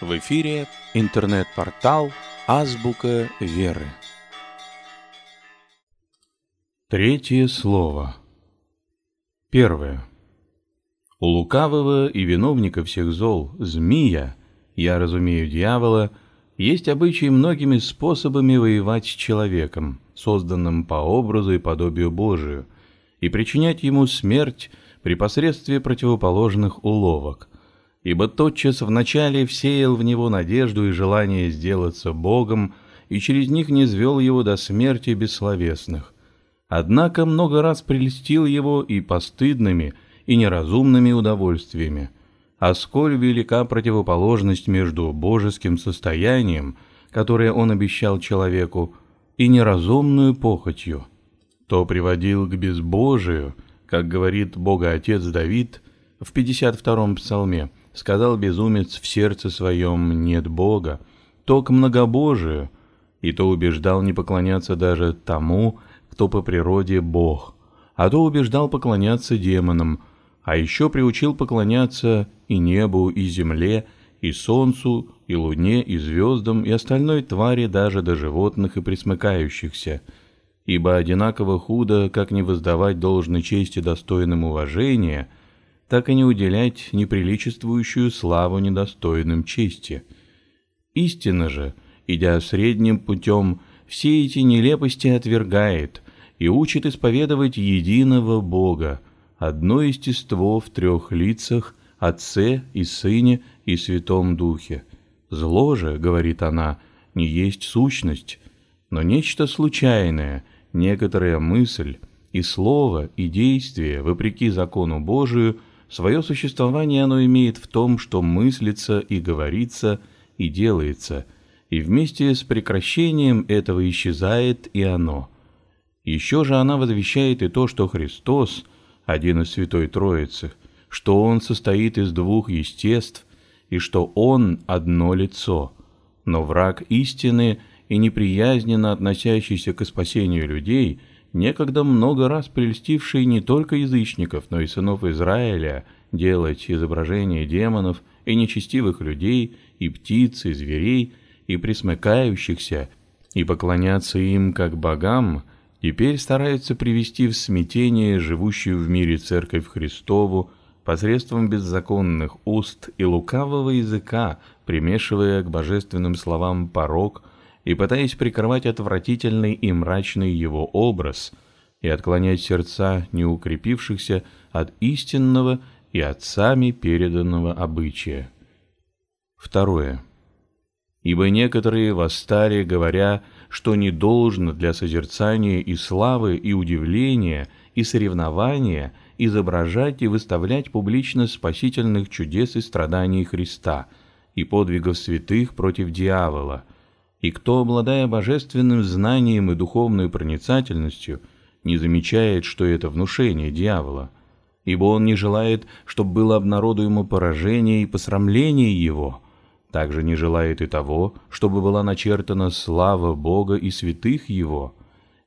В эфире интернет-портал «Азбука Веры». Третье слово. Первое. У лукавого и виновника всех зол, змия, я разумею дьявола, есть обычай многими способами воевать с человеком, созданным по образу и подобию Божию, и причинять ему смерть при посредстве противоположных уловок, ибо тотчас вначале всеял в него надежду и желание сделаться Богом, и через них низвел его до смерти бессловесных. Однако много раз прельстил его и постыдными, и неразумными удовольствиями. А сколь велика противоположность между божеским состоянием, которое он обещал человеку, и неразумную похотью, то приводил к безбожию, как говорит Богоотец Давид в 52-м псалме, сказал безумец: в сердце своем нет Бога, то к многобожию, и то убеждал не поклоняться даже тому, кто по природе Бог, а то убеждал поклоняться демонам, а еще приучил поклоняться и небу, и земле, и солнцу, и луне, и звездам, и остальной твари даже до животных и пресмыкающихся, ибо одинаково худо, как не воздавать должной чести достойным уважения, так и не уделять неприличествующую славу недостойным чести. Истинно же, идя средним путем, все эти нелепости отвергает и учит исповедовать единого Бога, одно естество в трех лицах, Отце и Сыне и Святом Духе. Зло же, говорит она, не есть сущность, но нечто случайное, некоторая мысль, и слово, и действие, вопреки закону Божию, свое существование оно имеет в том, что мыслится и говорится и делается, и вместе с прекращением этого исчезает и оно. Еще же она возвещает и то, что Христос – один из Святой Троицы, что Он состоит из двух естеств и что Он – одно лицо. Но враг истины и неприязненно относящийся к спасению людей, некогда много раз прельстивший не только язычников, но и сынов Израиля, делать изображения демонов и нечестивых людей, и птиц, и зверей, и пресмыкающихся, и поклоняться им как богам, теперь стараются привести в смятение живущую в мире Церковь Христову посредством беззаконных уст и лукавого языка, примешивая к божественным словам порок и пытаясь прикрывать отвратительный и мрачный его образ и отклонять сердца неукрепившихся от истинного и отцами переданного обычая. Второе. Ибо некоторые восстали, говоря, что не должно для созерцания и славы, и удивления, и соревнования изображать и выставлять публично спасительных чудес и страданий Христа, и подвигов святых против дьявола. И кто, обладая божественным знанием и духовной проницательностью, не замечает, что это внушение дьявола, ибо он не желает, чтобы было обнародуемо поражение и посрамление его, также не желает и того, чтобы была начертана слава Бога и святых Его,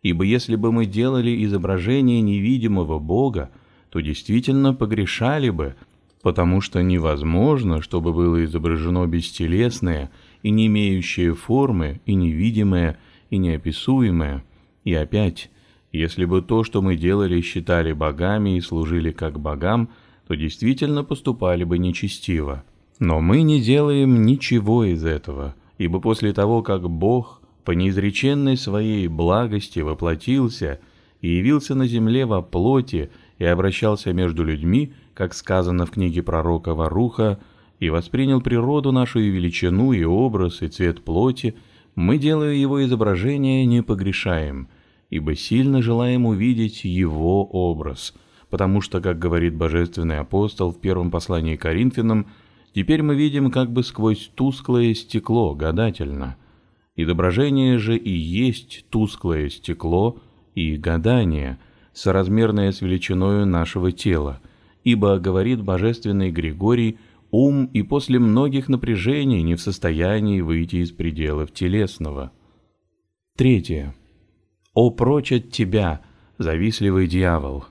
ибо если бы мы делали изображение невидимого Бога, то действительно погрешали бы, потому что невозможно, чтобы было изображено бестелесное и не имеющее формы, и невидимое, и неописуемое. И опять, если бы то, что мы делали, считали богами и служили как богам, то действительно поступали бы нечестиво. Но мы не делаем ничего из этого, ибо после того, как Бог по неизреченной своей благости воплотился и явился на земле во плоти и обращался между людьми, как сказано в книге пророка Варуха, и воспринял природу нашу и величину, и образ, и цвет плоти, мы, делая его изображение, не погрешаем, ибо сильно желаем увидеть его образ, потому что, как говорит божественный апостол в первом послании к Коринфянам, теперь мы видим как бы сквозь тусклое стекло, гадательно. Изображение же и есть тусклое стекло и гадание, соразмерное с величиною нашего тела. Ибо, говорит божественный Григорий, ум и после многих напряжений не в состоянии выйти из пределов телесного. Третье. «О, прочь от тебя, завистливый дьявол!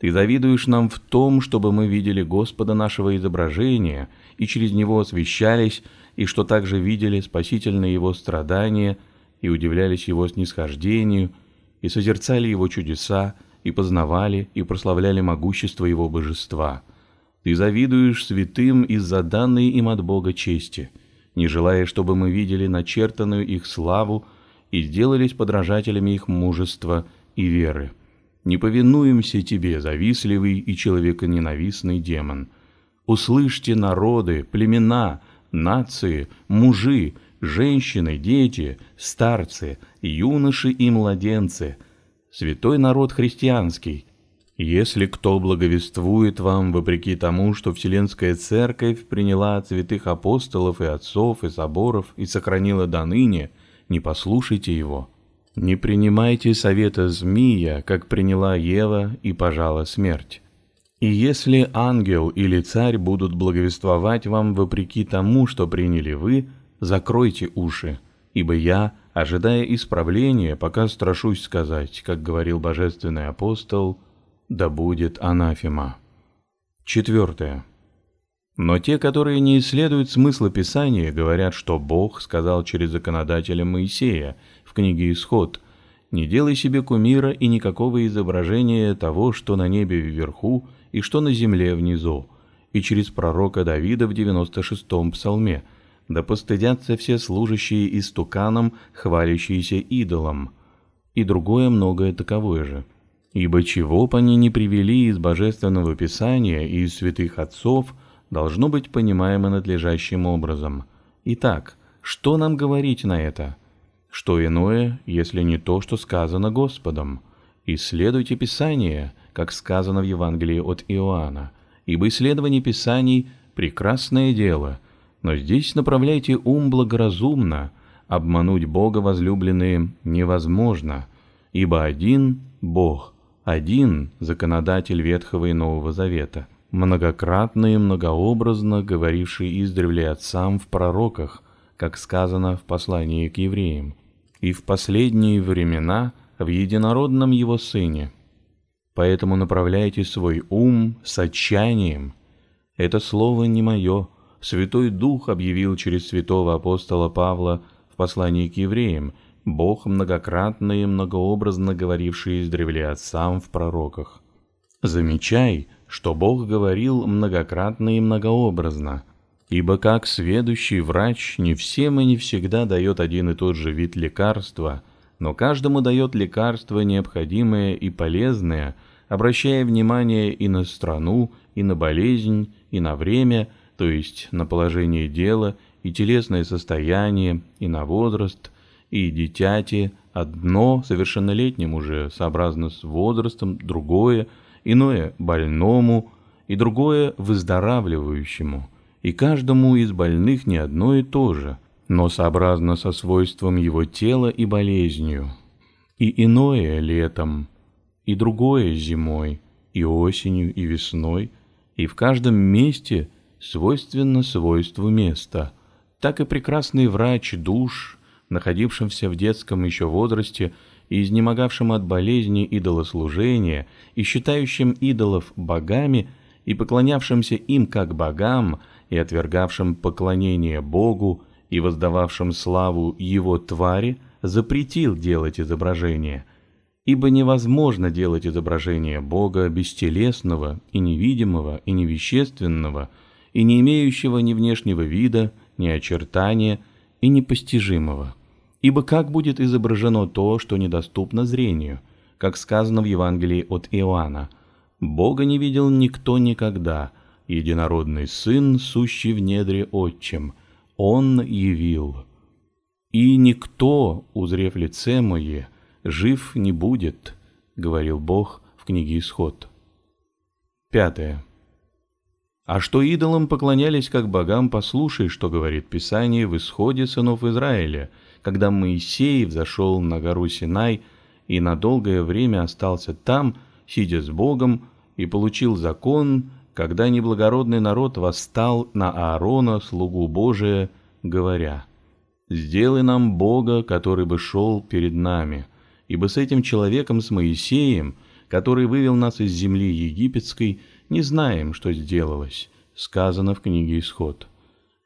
Ты завидуешь нам в том, чтобы мы видели Господа нашего изображения и через него освящались и что также видели спасительные его страдания и удивлялись его снисхождению, и созерцали его чудеса, и познавали, и прославляли могущество его божества. Ты завидуешь святым из-за данной им от Бога чести, не желая, чтобы мы видели начертанную их славу и сделались подражателями их мужества и веры. Не повинуемся тебе, завистливый и человеконенавистный демон. Услышьте, народы, племена, нации, мужи, женщины, дети, старцы, юноши и младенцы, святой народ христианский, если кто благовествует вам вопреки тому, что Вселенская Церковь приняла от святых апостолов и отцов и соборов и сохранила до ныне, не послушайте его. Не принимайте совета змия, как приняла Ева и пожала смерть. И если ангел или царь будут благовествовать вам вопреки тому, что приняли вы, закройте уши, ибо я, ожидая исправления, пока страшусь сказать, как говорил божественный апостол, да будет анафема. 4. Но те, которые не исследуют смысла Писания, говорят, что Бог сказал через законодателя Моисея в книге Исход: «Не делай себе кумира и никакого изображения того, что на небе вверху и что на земле внизу», и через пророка Давида в 96-м псалме: «Да постыдятся все служащие истуканам, хвалящиеся идолом», и другое многое таковое же. Ибо чего бы они ни привели из Божественного Писания и из святых отцов, должно быть понимаемо надлежащим образом. Итак, что нам говорить на это? Что иное, если не то, что сказано Господом? Исследуйте Писание, как сказано в Евангелии от Иоанна, ибо исследование Писаний – прекрасное дело, но здесь направляйте ум благоразумно, обмануть Бога, возлюбленные, невозможно, ибо один – Бог, один – законодатель Ветхого и Нового Завета, многократно и многообразно говоривший издревле отцам в пророках, как сказано в послании к евреям, и в последние времена в единородном его Сыне. Поэтому направляйте свой ум с отчаянием. Это слово не мое. Святой Дух объявил через святого апостола Павла в послании к евреям: Бог, многократно и многообразно говоривший издревле отцам в пророках. Замечай, что Бог говорил многократно и многообразно, ибо как сведущий врач не всем и не всегда дает один и тот же вид лекарства, но каждому дает лекарство необходимое и полезное, обращая внимание и на страну, и на болезнь, и на время, то есть на положение дела, и телесное состояние, и на возраст, и дитяти, одно совершеннолетним уже сообразно с возрастом, другое, иное больному, и другое выздоравливающему, и каждому из больных не одно и то же, но сообразно со свойством его тела и болезнью, и иное летом, и другое зимой, и осенью, и весной, и в каждом месте свойственно свойству места. Так и прекрасный врач душ, находившимся в детском еще возрасте и изнемогавшим от болезни идолослужения, и считающим идолов богами, и поклонявшимся им как богам, и отвергавшим поклонение Богу, и воздававшим славу его твари, запретил делать изображение. Ибо невозможно делать изображение Бога бестелесного, и невидимого, и невещественного, и не имеющего ни внешнего вида, ни очертания, и непостижимого. Ибо как будет изображено то, что недоступно зрению, как сказано в Евангелии от Иоанна: «Бога не видел никто никогда, единородный Сын, сущий в недре Отчим, Он явил. И никто, узрев лице Мое, жив не будет», говорил Бог в книге Исход. 5. А что идолам поклонялись как богам, послушай, что говорит Писание в Исходе сынов Израиля, когда Моисей взошел на гору Синай и на долгое время остался там, сидя с Богом, и получил закон, когда неблагородный народ восстал на Аарона, слугу Божия, говоря: «Сделай нам Бога, который бы шел перед нами, ибо с этим человеком, с Моисеем, который вывел нас из земли египетской, не знаем, что сделалось», сказано в книге Исход.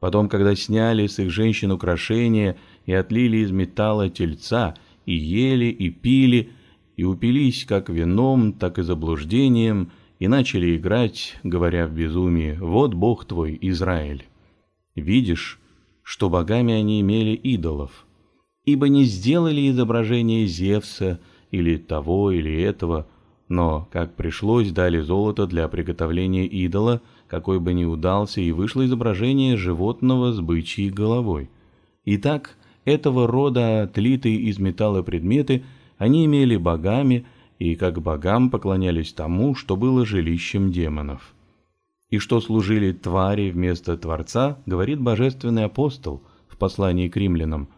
Потом, когда сняли с их женщин украшения и отлили из металла тельца, и ели, и пили, и упились как вином, так и заблуждением, и начали играть, говоря в безумии: «Вот Бог твой, Израиль». Видишь, что богами они имели идолов, ибо не сделали изображение Зевса или того, или этого, но, как пришлось, дали золото для приготовления идола, какой бы ни удался, и вышло изображение животного с бычьей головой. Итак, этого рода отлитые из металла предметы они имели богами, и как богам поклонялись тому, что было жилищем демонов. И что служили твари вместо Творца, говорит божественный апостол в послании к римлянам,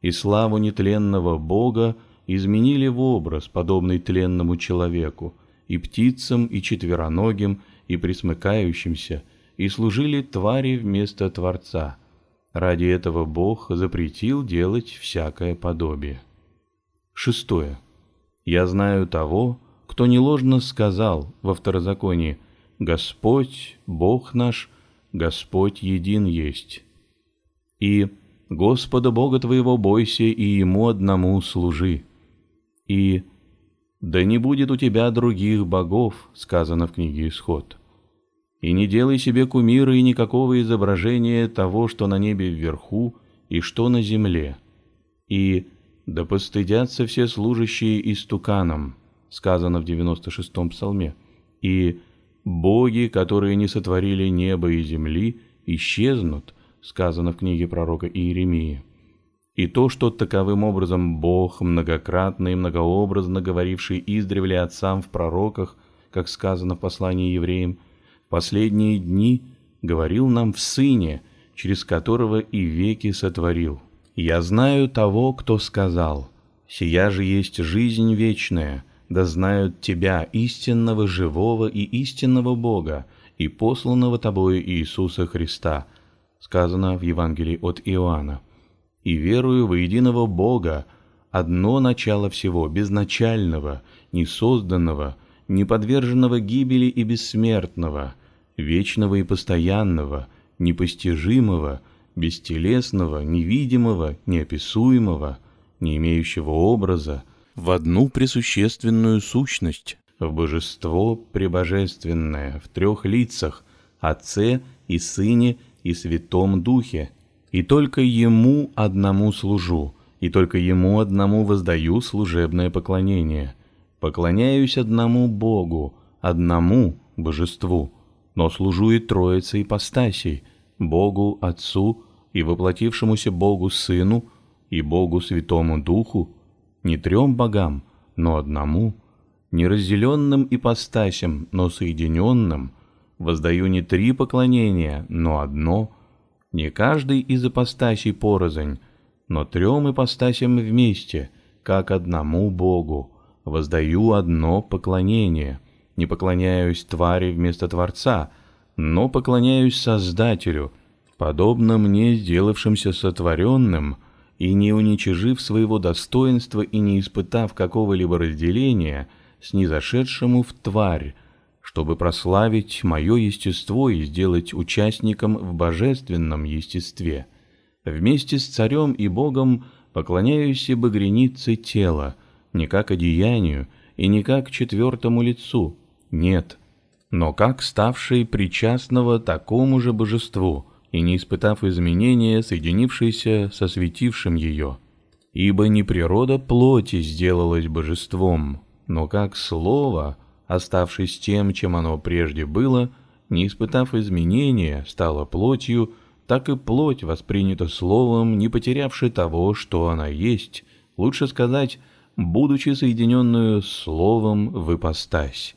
и славу нетленного Бога изменили в образ, подобный тленному человеку, и птицам, и четвероногим, и пресмыкающимся, и служили твари вместо Творца. Ради этого Бог запретил делать всякое подобие. 6. Я знаю того, кто неложно сказал во Второзаконии: «Господь, Бог наш, Господь един есть». И «Господа Бога твоего бойся, и Ему одному служи». И «Да не будет у тебя других богов», сказано в книге Исход. «И не делай себе кумира и никакого изображения того, что на небе вверху и что на земле». И «Да постыдятся все служащие истуканам», сказано в 96-м псалме. И «Боги, которые не сотворили неба и земли, исчезнут», сказано в книге пророка Иеремии. И то, что таковым образом Бог, многократно и многообразно говоривший издревле отцам в пророках, как сказано в послании евреям, в последние дни говорил нам в Сыне, через которого и веки сотворил. «Я знаю того, кто сказал: сия же есть жизнь вечная, да знают тебя, истинного живого и истинного Бога, и посланного тобою Иисуса Христа», сказано в Евангелии от Иоанна. «И верую во единого Бога, одно начало всего, безначального, несозданного, неподверженного гибели и бессмертного, вечного и постоянного, непостижимого, бестелесного, невидимого, неописуемого, не имеющего образа, в одну пресущественную сущность, в божество пребожественное, в трех лицах, Отце и Сыне и Святом Духе. И только Ему одному служу, и только Ему одному воздаю служебное поклонение. Поклоняюсь одному Богу, одному Божеству, но служу и Троице ипостасей, Богу Отцу и воплотившемуся Богу Сыну и Богу Святому Духу, не трем богам, но одному, неразделенным ипостасям, но соединенным, воздаю не три поклонения, но одно, не каждый из ипостасей порознь, но трем ипостасям вместе, как одному Богу, воздаю одно поклонение, не поклоняюсь твари вместо Творца, но поклоняюсь Создателю, подобно мне сделавшимся сотворенным, и не уничижив своего достоинства и не испытав какого-либо разделения, снизошедшему в тварь, чтобы прославить мое естество и сделать участником в божественном естестве. Вместе с Царем и Богом поклоняюсь и багрянице тела, не как одеянию и не как четвертому лицу, нет, но как ставшей причастного такому же божеству и не испытав изменения, соединившейся со светившим ее. Ибо не природа плоти сделалась божеством, но как слово, оставшись тем, чем оно прежде было, не испытав изменения, стало плотью, так и плоть воспринята словом, не потерявши того, что она есть, лучше сказать, будучи соединенную словом в ипостась.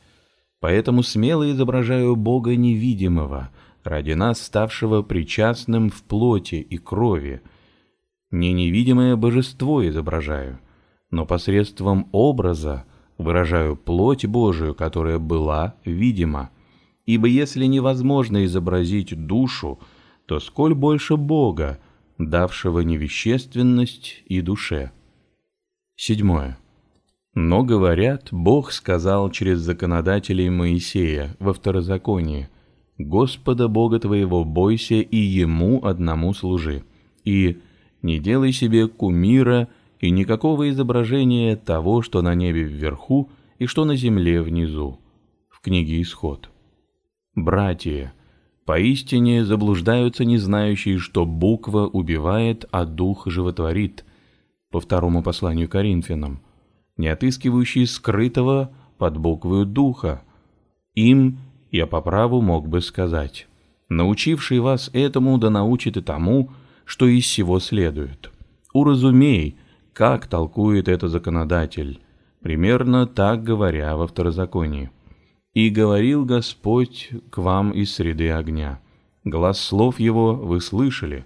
Поэтому смело изображаю Бога невидимого, ради нас ставшего причастным в плоти и крови. Не невидимое божество изображаю, но посредством образа выражаю плоть Божию, которая была видима. Ибо если невозможно изобразить душу, то сколь больше Бога, давшего невещественность и душе. 7. Но, говорят, Бог сказал через законодателей Моисея во Второзаконии: «Господа Бога твоего бойся и Ему одному служи», и «Не делай себе кумира и никакого изображения того, что на небе вверху и что на земле внизу» в книге Исход. «Братья, поистине заблуждаются незнающие, что буква убивает, а дух животворит» по второму посланию к Коринфянам, не отыскивающие скрытого под буквою духа. Им я по праву мог бы сказать: научивший вас этому да научит и тому, что из сего следует. Уразумей, как толкует это законодатель, примерно так говоря во Второзаконии. И говорил Господь к вам из среды огня. Глас слов его вы слышали,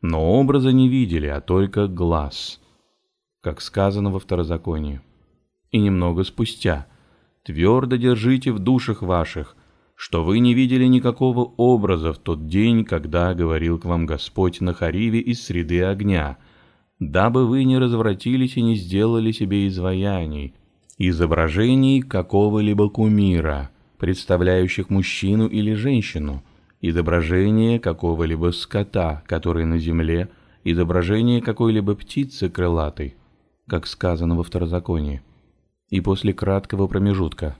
но образа не видели, а только глаз, как сказано во Второзаконии. И немного спустя: твердо держите в душах ваших, что вы не видели никакого образа в тот день, когда говорил к вам Господь на Хариве из среды огня, дабы вы не развратились и не сделали себе изваяний, изображений какого-либо кумира, представляющих мужчину или женщину, изображение какого-либо скота, который на земле, изображение какой-либо птицы крылатой, как сказано во Второзаконии. И после краткого промежутка: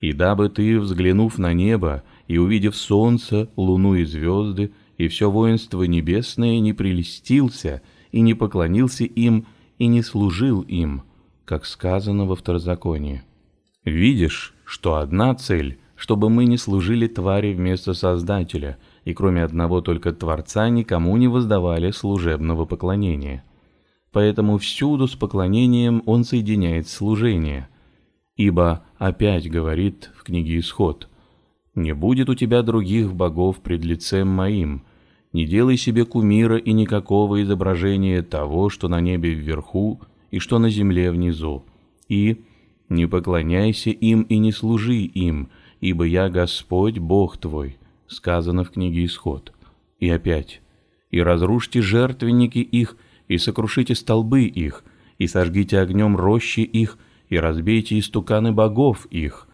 «И дабы ты, взглянув на небо и увидев солнце, луну и звезды, и все воинство небесное, не прельстился и не поклонился им и не служил им», как сказано во Второзаконии. Видишь, что одна цель, чтобы мы не служили твари вместо Создателя, и кроме одного только Творца никому не воздавали служебного поклонения. Поэтому всюду с поклонением он соединяет служение. Ибо опять говорит в книге Исход: «Не будет у тебя других богов пред лицем моим, не делай себе кумира и никакого изображения того, что на небе вверху и что на земле внизу, и не поклоняйся им и не служи им, ибо я Господь Бог твой», сказано в книге Исход. И опять: «И разрушьте жертвенники их, и сокрушите столбы их, и сожгите огнем рощи их, и разбейте истуканы богов их.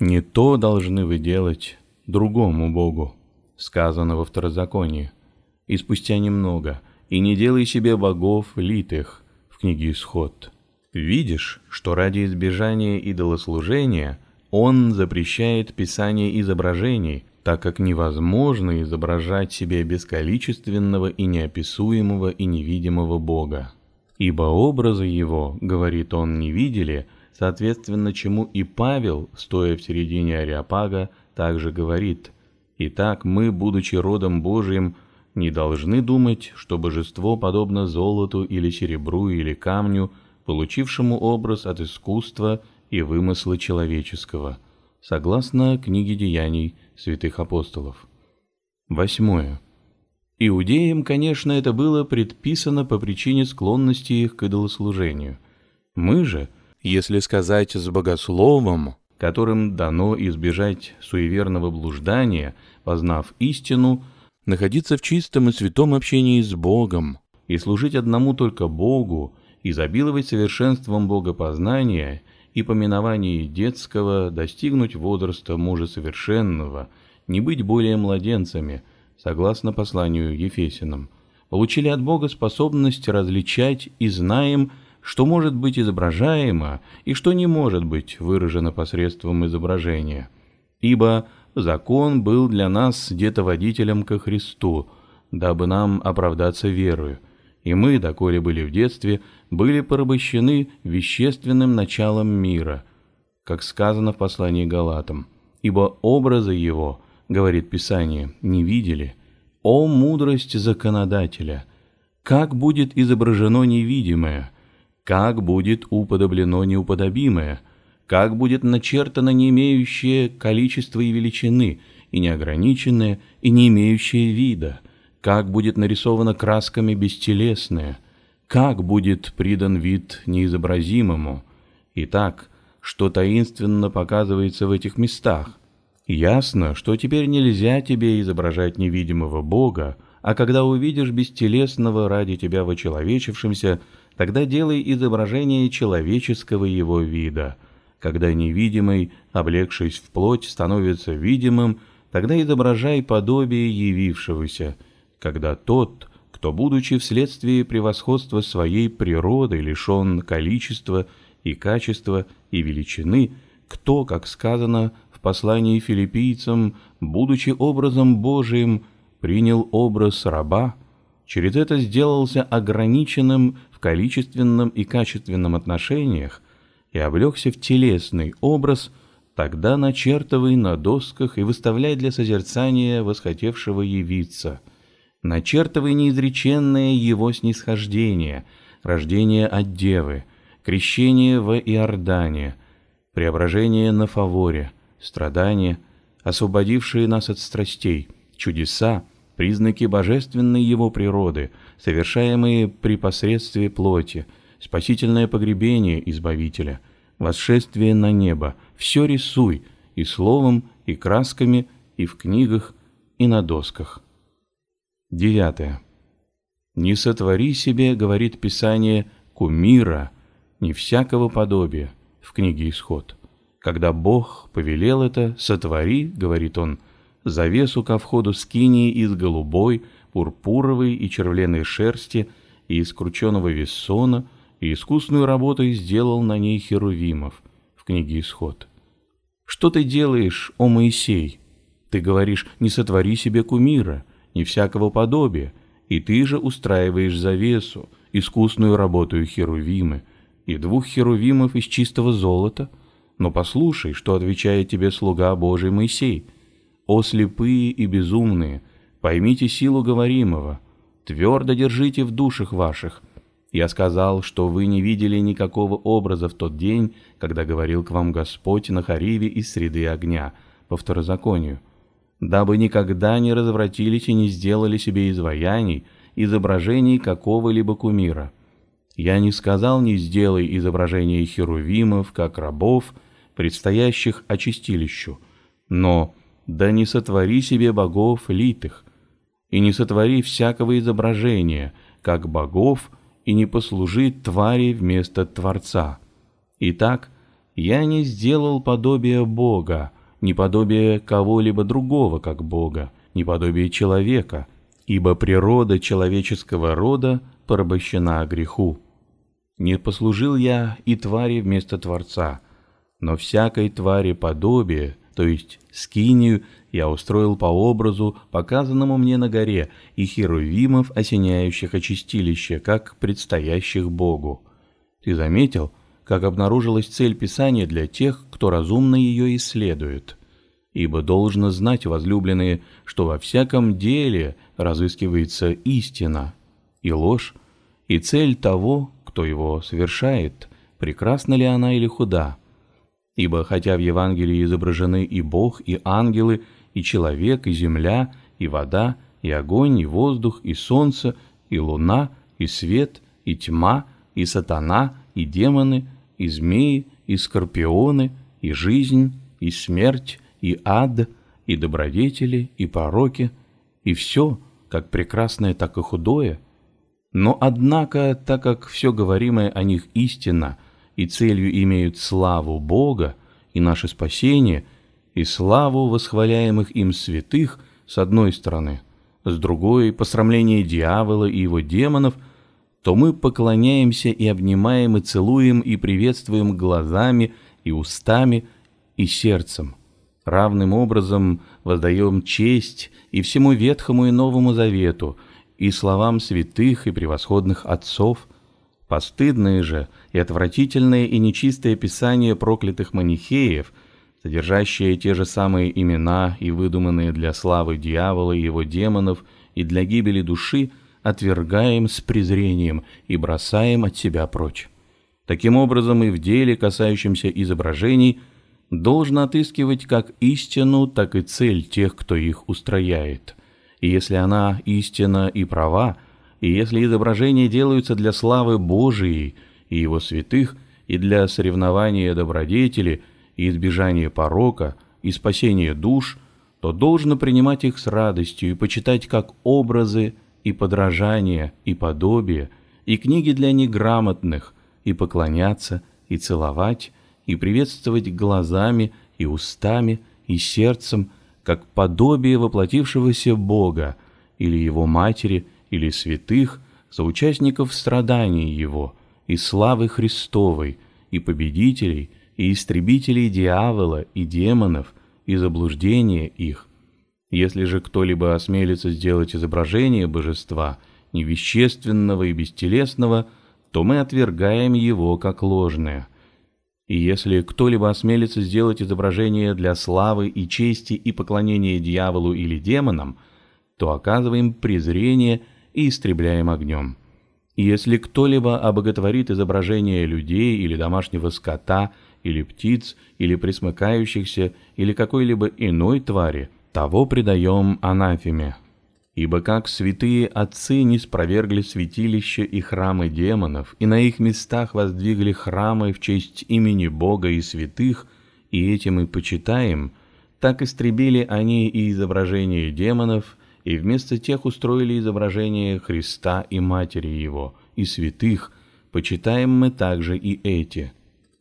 Не то должны вы делать другому богу», сказано во Второзаконии. И спустя немного: «И не делай себе богов литых» в книге Исход. Видишь, что ради избежания идолослужения он запрещает писание изображений, так как невозможно изображать себе бесколичественного и неописуемого и невидимого Бога. «Ибо образы его, — говорит он, — не видели», соответственно чему и Павел, стоя в середине Ареопага, также говорит: «Итак, мы, будучи родом Божиим, не должны думать, что божество подобно золоту или серебру или камню, получившему образ от искусства и вымысла человеческого», согласно книге деяний святых апостолов. 8. Иудеям, конечно, это было предписано по причине склонности их к идолослужению. Мы же, если сказать с богословом, которым дано избежать суеверного блуждания, познав истину, находиться в чистом и святом общении с Богом и служить одному только Богу, изобиловать совершенством богопознания и поминование детского, достигнуть возраста мужа совершенного, не быть более младенцами, согласно посланию Ефесянам, получили от Бога способность различать и знаем, что может быть изображаемо и что не может быть выражено посредством изображения. Ибо закон был для нас детоводителем ко Христу, дабы нам оправдаться верою. И мы, доколе были в детстве, были порабощены вещественным началом мира, как сказано в послании Галатам. Ибо образа его, говорит Писание, не видели. О мудрость законодателя! Как будет изображено невидимое, как будет уподоблено неуподобимое, как будет начертано не имеющее количества и величины, и неограниченное, и не имеющее вида, как будет нарисовано красками бестелесное, как будет придан вид неизобразимому. Итак, что таинственно показывается в этих местах? Ясно, что теперь нельзя тебе изображать невидимого Бога, а когда увидишь бестелесного ради тебя вочеловечившимся, тогда делай изображение человеческого его вида. Когда невидимый, облегшись в плоть, становится видимым, тогда изображай подобие явившегося, когда тот, кто, будучи вследствие превосходства своей природы, лишен количества и качества и величины, кто, как сказано в послании Филиппийцам, будучи образом Божиим, принял образ раба, через это сделался ограниченным в количественном и качественном отношениях и облегся в телесный образ, тогда начертывай на досках и выставляй для созерцания восхотевшего явиться. Начертывай неизреченное его снисхождение, рождение от девы, крещение в Иордане, преображение на фаворе, страдания, освободившие нас от страстей, чудеса, признаки божественной его природы, совершаемые при посредстве плоти, спасительное погребение Избавителя, восшествие на небо. Все рисуй и словом, и красками, и в книгах, и на досках. 9. Не сотвори себе, говорит Писание, кумира, ни всякого подобия, в книге Исход. Когда Бог повелел это, сотвори, говорит Он, завесу ко входу скинии из голубой, пурпуровой и червленой шерсти, и из крученого вессона, и искусную работу сделал на ней херувимов, в книге Исход. Что ты делаешь, о Моисей? Ты говоришь, не сотвори себе кумира, ни всякого подобия, и ты же устраиваешь завесу, искусную работу херувимы, и двух херувимов из чистого золота. Но послушай, что отвечает тебе слуга Божий Моисей. О слепые и безумные, поймите силу говоримого, твердо держите в душах ваших. Я сказал, что вы не видели никакого образа в тот день, когда говорил к вам Господь на Хариве из среды огня, по Второзаконию. Дабы никогда не развратились и не сделали себе изваяний, изображений какого-либо кумира. Я не сказал, не сделай изображений херувимов, как рабов, предстоящих очистилищу, но да не сотвори себе богов литых, и не сотвори всякого изображения, как богов, и не послужи твари вместо Творца. Итак, я не сделал подобие Бога, не подобие кого-либо другого, как Бога, не подобие человека, ибо природа человеческого рода порабощена греху. Не послужил я и твари вместо Творца, но всякой твари подобие, то есть скинию, я устроил по образу, показанному мне на горе, и херувимов, осеняющих очистилище, как предстоящих Богу. Ты заметил, как обнаружилась цель Писания для тех, кто разумно ее исследует? Ибо должно знать, возлюбленные, что во всяком деле разыскивается истина и ложь, и цель того, кто его совершает, прекрасна ли она или худа. Ибо хотя в Евангелии изображены и Бог, и ангелы, и человек, и земля, и вода, и огонь, и воздух, и солнце, и луна, и свет, и тьма, и сатана, и демоны, и змеи, и скорпионы, и жизнь, и смерть, и ад, и добродетели, и пороки, и все, как прекрасное, так и худое. Но однако, так как все говоримое о них истина, и целью имеют славу Бога и наше спасение, и славу восхваляемых им святых, с одной стороны, с другой — посрамление дьявола и его демонов, то мы поклоняемся и обнимаем, и целуем, и приветствуем глазами, и устами, и сердцем. Равным образом воздаем честь и всему Ветхому и Новому Завету, и словам святых и превосходных отцов. Постыдное же и отвратительное и нечистое писание проклятых манихеев, содержащее те же самые имена и выдуманные для славы дьявола и его демонов и для гибели души, отвергаем с презрением и бросаем от себя прочь. Таким образом, и в деле, касающемся изображений, должно отыскивать как истину, так и цель тех, кто их устрояет. И если она истина и права, и если изображения делаются для славы Божией и его святых, и для соревнования добродетели, и избежания порока, и спасения душ, то должно принимать их с радостью и почитать как образы, и подражание, и подобие, и книги для неграмотных, и поклоняться, и целовать, и приветствовать глазами, и устами, и сердцем, как подобие воплотившегося Бога или Его Матери, или святых, соучастников страданий Его и славы Христовой, и победителей, и истребителей дьявола и демонов, и заблуждения их. Если же кто-либо осмелится сделать изображение божества, невещественного и бестелесного, то мы отвергаем его как ложное. И если кто-либо осмелится сделать изображение для славы и чести и поклонения дьяволу или демонам, то оказываем презрение и истребляем огнем. И если кто-либо обоготворит изображение людей или домашнего скота, или птиц, или пресмыкающихся, или какой-либо иной твари, того предаем анафеме. Ибо как святые отцы не спровергли святилища и храмы демонов, и на их местах воздвигли храмы в честь имени Бога и святых, и этим и почитаем, так истребили они и изображение демонов, и вместо тех устроили изображение Христа и Матери Его, и святых, почитаем мы также и эти.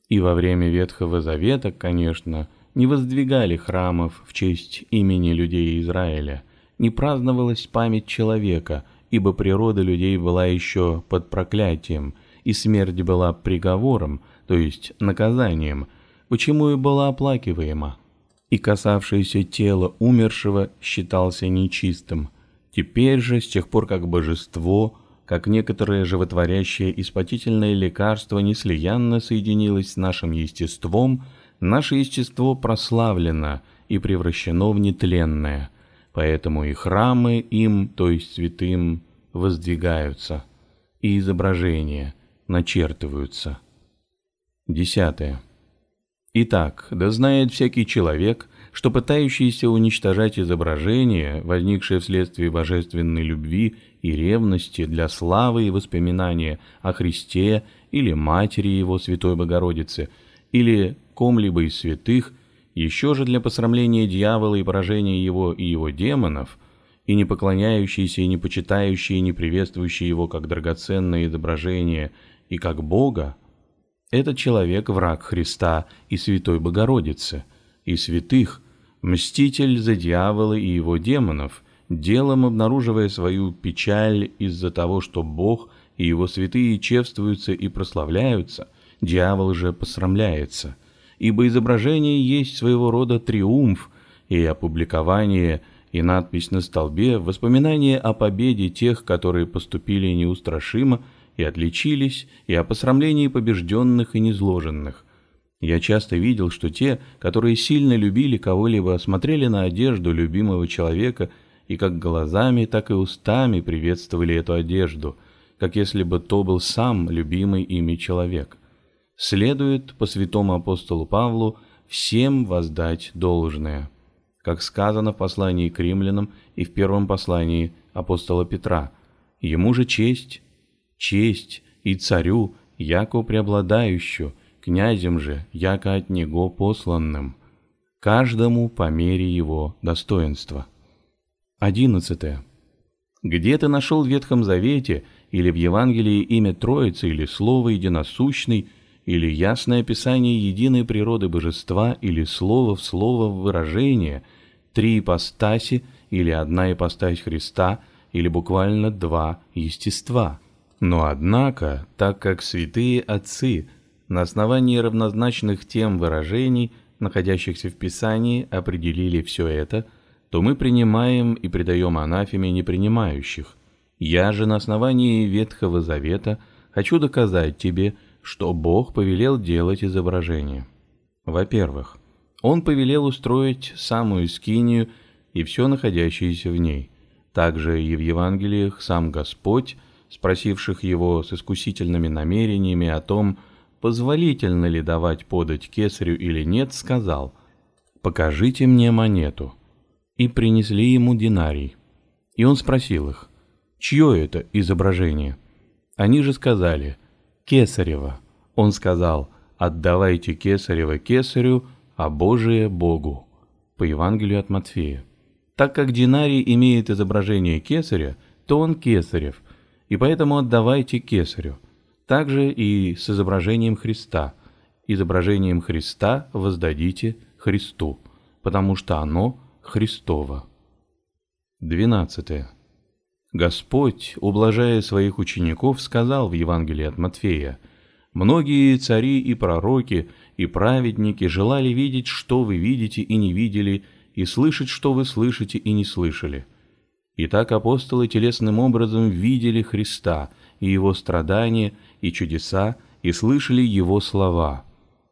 И во время Ветхого Завета, конечно, не воздвигали храмов в честь имени людей Израиля, не праздновалась память человека, ибо природа людей была еще под проклятием, и смерть была приговором, то есть наказанием, почему и была оплакиваема. И касавшееся тела умершего считался нечистым. Теперь же, с тех пор как божество, как некоторое животворящее и спасительное лекарство неслиянно соединилось с нашим естеством, наше естество прославлено и превращено в нетленное, поэтому и храмы им, то есть святым, воздвигаются, и изображения начертываются. 10. Итак, да знает всякий человек, что пытающийся уничтожать изображение, возникшее вследствие божественной любви и ревности для славы и воспоминания о Христе или Матери Его Святой Богородицы, или ком-либо из святых, еще же для посрамления дьявола и поражения его и его демонов, и не поклоняющиеся, и не почитающие, и не приветствующие его как драгоценное изображение и как Бога, этот человек – враг Христа и Святой Богородицы, и святых, мститель за дьявола и его демонов, делом обнаруживая свою печаль из-за того, что Бог и его святые чествуются и прославляются, дьявол же посрамляется, ибо изображение есть своего рода триумф, и опубликование, и надпись на столбе – воспоминание о победе тех, которые поступили неустрашимо, и отличились, и о посрамлении побежденных и низложенных. Я часто видел, что те, которые сильно любили кого-либо, смотрели на одежду любимого человека и как глазами, так и устами приветствовали эту одежду, как если бы то был сам любимый ими человек. Следует, по святому апостолу Павлу, всем воздать должное, как сказано в послании к римлянам и в первом послании апостола Петра. Ему же честь и царю, яко преобладающую, князем же, яко от него посланным, каждому по мере его достоинства. 11. Где ты нашел в Ветхом Завете или в Евангелии имя Троицы, или Слово Единосущный, или ясное описание единой природы Божества, или Слово в Слово в выражение, три ипостаси, или одна ипостась Христа, или буквально два естества? Но однако, так как святые отцы на основании равнозначных тем выражений, находящихся в Писании, определили все это, то мы принимаем и предаем анафеме непринимающих. Я же на основании Ветхого Завета хочу доказать тебе, что Бог повелел делать изображение. Во-первых, Он повелел устроить самую скинию и все находящееся в ней. Также и в Евангелиях сам Господь, спросивших его с искусительными намерениями о том, позволительно ли давать подать кесарю или нет, сказал: «Покажите мне монету». И принесли ему динарий. И он спросил их: «Чье это изображение?» Они же сказали: «Кесарева». Он сказал: «Отдавайте кесарево кесарю, а Божие Богу», по Евангелию от Матфея. Так как динарий имеет изображение кесаря, то он кесарев, и поэтому отдавайте кесарю. Также и с изображением Христа. Изображением Христа воздадите Христу, потому что оно Христова. 12. Господь, ублажая своих учеников, сказал в Евангелии от Матфея: «Многие цари и пророки и праведники желали видеть, что вы видите и не видели, и слышать, что вы слышите и не слышали». Итак, апостолы телесным образом видели Христа и Его страдания, и чудеса, и слышали Его слова.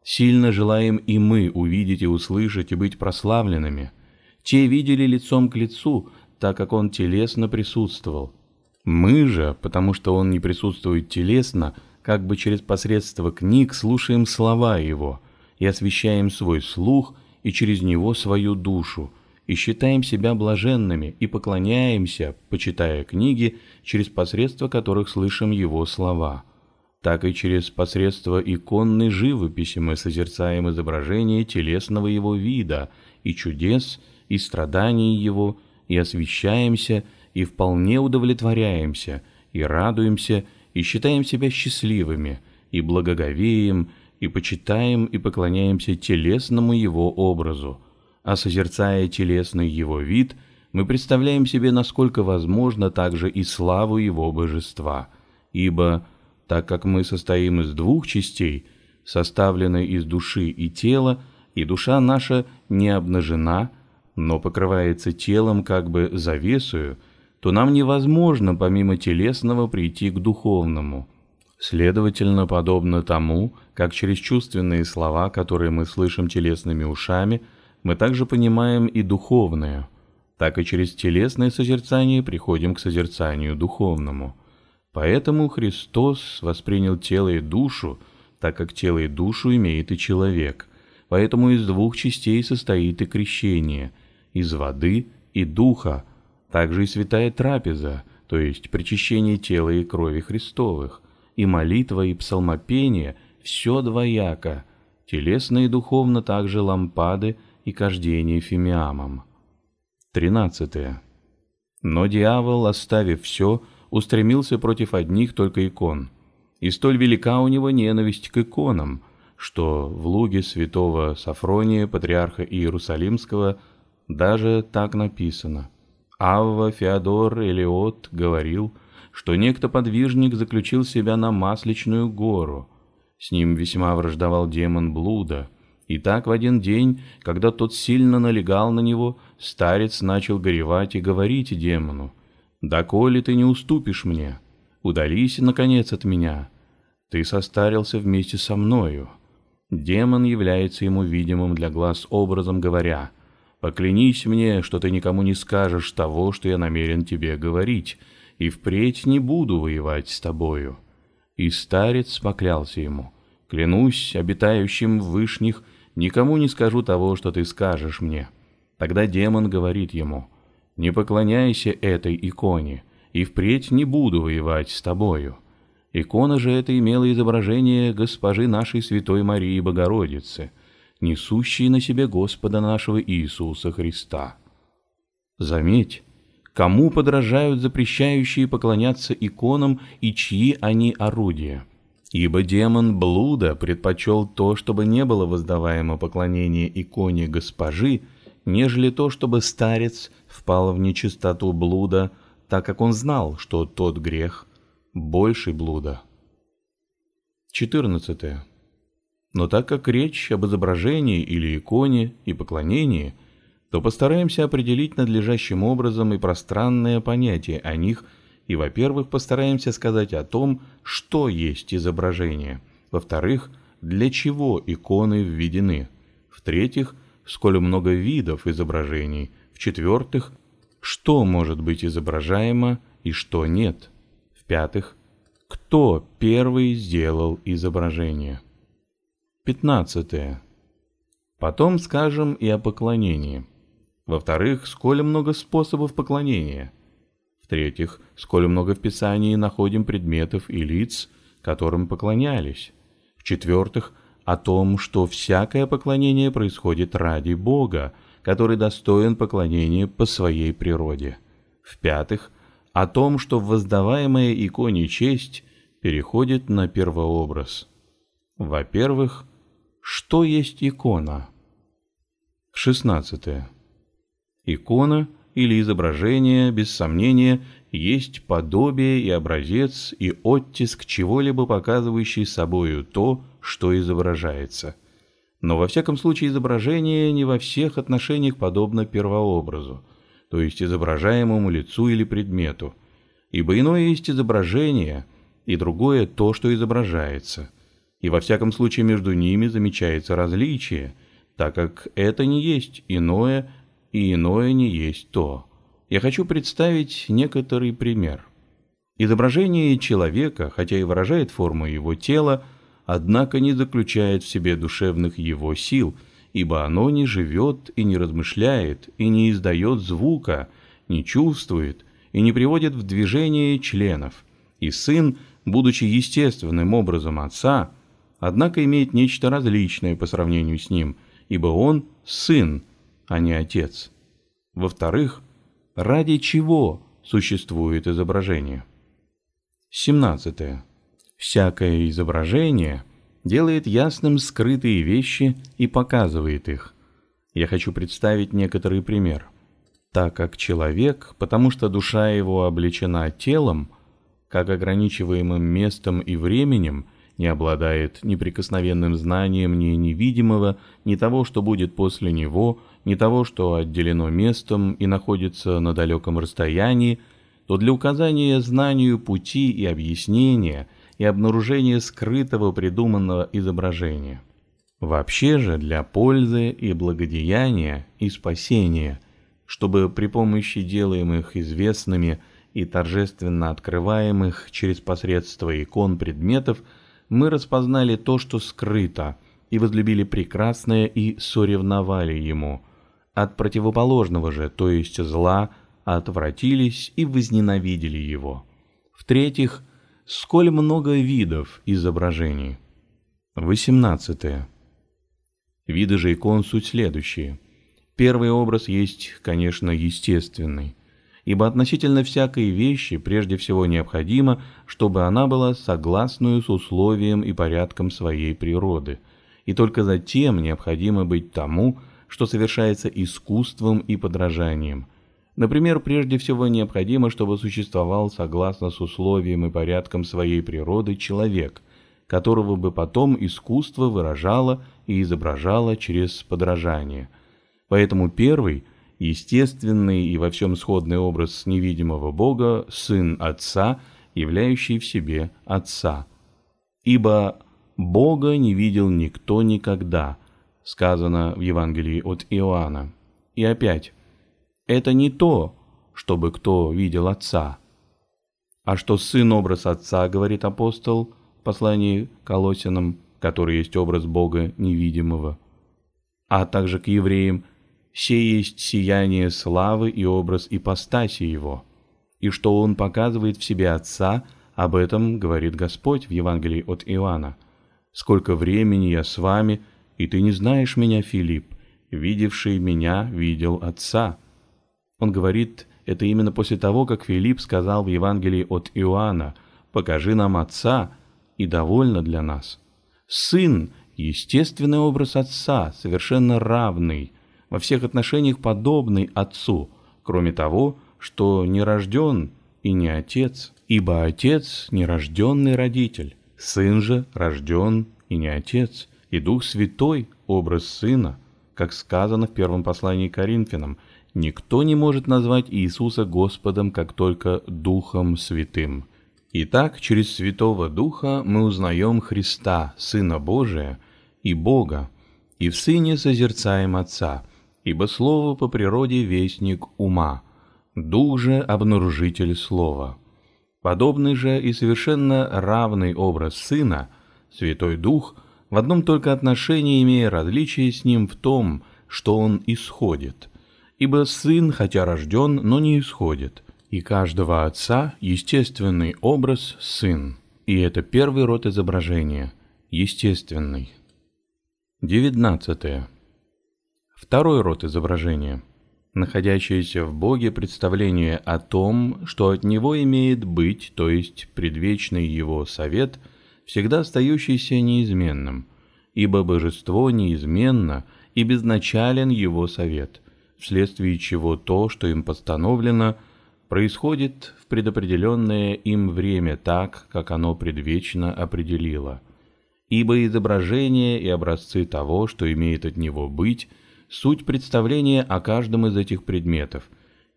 Сильно желаем и мы увидеть и услышать, и быть прославленными. Те видели лицом к лицу, так как Он телесно присутствовал. Мы же, потому что Он не присутствует телесно, как бы через посредство книг слушаем слова Его, и освещаем свой слух, и через него свою душу, и считаем себя блаженными, и поклоняемся, почитая книги, через посредство которых слышим Его слова. Так и через посредство иконной живописи мы созерцаем изображение телесного Его вида, и чудес, и страданий Его, и освещаемся, и вполне удовлетворяемся, и радуемся, и считаем себя счастливыми, и благоговеем, и почитаем, и поклоняемся телесному Его образу. А созерцая телесный Его вид, мы представляем себе, насколько возможно, также и славу Его божества. Ибо, так как мы состоим из двух частей, составленной из души и тела, и душа наша не обнажена, но покрывается телом как бы завесою, то нам невозможно помимо телесного прийти к духовному. Следовательно, подобно тому, как через чувственные слова, которые мы слышим телесными ушами, мы также понимаем и духовное, так и через телесное созерцание приходим к созерцанию духовному. Поэтому Христос воспринял тело и душу, так как тело и душу имеет и человек. Поэтому из двух частей состоит и крещение, из воды и духа, также и святая трапеза, то есть причащение тела и крови Христовых, и молитва, и псалмопение, все двояко, телесно и духовно также лампады и кождение фимиамом. 13. Но дьявол, оставив все, устремился против одних только икон, и столь велика у него ненависть к иконам, что в луге святого Софрония, патриарха Иерусалимского, даже так написано: «Авва Феодор Элеот говорил, что некто подвижник заключил себя на Масличную гору. С ним весьма враждовал демон блуда. И так в один день, когда тот сильно налегал на него, старец начал горевать и говорить демону: «Доколе ты не уступишь мне? Удались, наконец, от меня. Ты состарился вместе со мною». Демон является ему видимым для глаз образом, говоря: «Поклянись мне, что ты никому не скажешь того, что я намерен тебе говорить, и впредь не буду воевать с тобою». И старец поклялся ему: «Клянусь обитающим в вышних, никому не скажу того, что ты скажешь мне». Тогда демон говорит ему: «Не поклоняйся этой иконе, и впредь не буду воевать с тобою». Икона же эта имела изображение госпожи нашей Святой Марии Богородицы, несущей на себе Господа нашего Иисуса Христа. Заметь, кому подражают запрещающие поклоняться иконам и чьи они орудия? Ибо демон блуда предпочел то, чтобы не было воздаваемо поклонение иконе госпожи, нежели то, чтобы старец впал в нечистоту блуда, так как он знал, что тот грех больше блуда. 14. Но так как речь об изображении или иконе и поклонении, то постараемся определить надлежащим образом и пространное понятие о них. И, во-первых, постараемся сказать о том, что есть изображение. Во-вторых, для чего иконы введены. В-третьих, сколь много видов изображений. В-четвертых, что может быть изображаемо и что нет. В-пятых, кто первый сделал изображение. 15. Потом скажем и о поклонении. Во-вторых, сколь много способов поклонения. В-третьих, сколь много в Писании находим предметов и лиц, которым поклонялись. В-четвертых, о том, что всякое поклонение происходит ради Бога, который достоин поклонения по своей природе. В-пятых, о том, что воздаваемая иконе честь переходит на первообраз. Во-первых, что есть икона? 16. Икона или изображение, без сомнения, есть подобие и образец и оттиск чего-либо, показывающий собою то, что изображается. Но во всяком случае изображение не во всех отношениях подобно первообразу, то есть изображаемому лицу или предмету, ибо иное есть изображение, и другое – то, что изображается, и во всяком случае между ними замечается различие, так как это не есть иное, и иное не есть то. Я хочу представить некоторый пример. Изображение человека, хотя и выражает форму его тела, однако не заключает в себе душевных его сил, ибо оно не живет и не размышляет, и не издает звука, не чувствует и не приводит в движение членов. И сын, будучи естественным образом отца, однако имеет нечто различное по сравнению с ним, ибо он сын, а не отец. Во-вторых, ради чего существует изображение? 17. Всякое изображение делает ясным скрытые вещи и показывает их. Я хочу представить некоторый пример. Так как человек, потому что душа его облечена телом, как ограничиваемым местом и временем, не обладает неприкосновенным знанием ни невидимого, ни того, что будет после него, ни того, что отделено местом и находится на далеком расстоянии, то для указания знанию пути и объяснения и обнаружения скрытого придуманного изображения. Вообще же для пользы и благодеяния и спасения, чтобы при помощи делаемых известными и торжественно открываемых через посредство икон предметов мы распознали то, что скрыто, и возлюбили прекрасное и соревновали ему. От противоположного же, то есть зла, отвратились и возненавидели его. В-третьих, сколь много видов изображений. 18. Виды же икон суть следующие. Первый образ есть, конечно, естественный, ибо относительно всякой вещи прежде всего необходимо, чтобы она была согласную с условием и порядком своей природы, и только затем необходимо быть тому, что совершается искусством и подражанием. Например, прежде всего необходимо, чтобы существовал согласно с условием и порядком своей природы человек, которого бы потом искусство выражало и изображало через подражание. Поэтому первый – естественный и во всем сходный образ невидимого Бога, Сын Отца, являющий в себе Отца. «Ибо Бога не видел никто никогда», сказано в Евангелии от Иоанна. И опять, это не то, чтобы кто видел Отца. А что Сын – образ Отца, говорит апостол в послании к Колосянам, который есть образ Бога невидимого, а также к евреям, «Се есть сияние славы и образ ипостаси его, и что он показывает в себе Отца, об этом говорит Господь в Евангелии от Иоанна. Сколько времени я с вами, и ты не знаешь меня, Филипп, видевший меня, видел Отца». Он говорит это именно после того, как Филипп сказал в Евангелии от Иоанна «Покажи нам Отца, и довольно для нас». Сын – естественный образ Отца, совершенно равный, во всех отношениях подобный Отцу, кроме того, что не рожден и не Отец, ибо Отец – нерожденный Родитель, Сын же рожден и не Отец, и Дух Святой – образ Сына, как сказано в первом послании к Коринфянам, никто не может назвать Иисуса Господом, как только Духом Святым. Итак, через Святого Духа мы узнаем Христа, Сына Божия, и Бога, и в Сыне созерцаем Отца, ибо Слово по природе вестник ума, Дух же обнаружитель Слова. Подобный же и совершенно равный образ Сына, Святой Дух, в одном только отношении имея различие с Ним в том, что Он исходит. Ибо Сын, хотя рожден, но не исходит, и каждого Отца естественный образ Сын, и это первый род изображения, естественный. 19. Второй род изображения. Находящееся в Боге представление о том, что от Него имеет быть, то есть предвечный Его совет, всегда остающийся неизменным, ибо Божество неизменно и безначален Его совет, вследствие чего то, что им постановлено, происходит в предопределенное им время так, как оно предвечно определило. Ибо изображения и образцы того, что имеет от него быть, суть представления о каждом из этих предметов,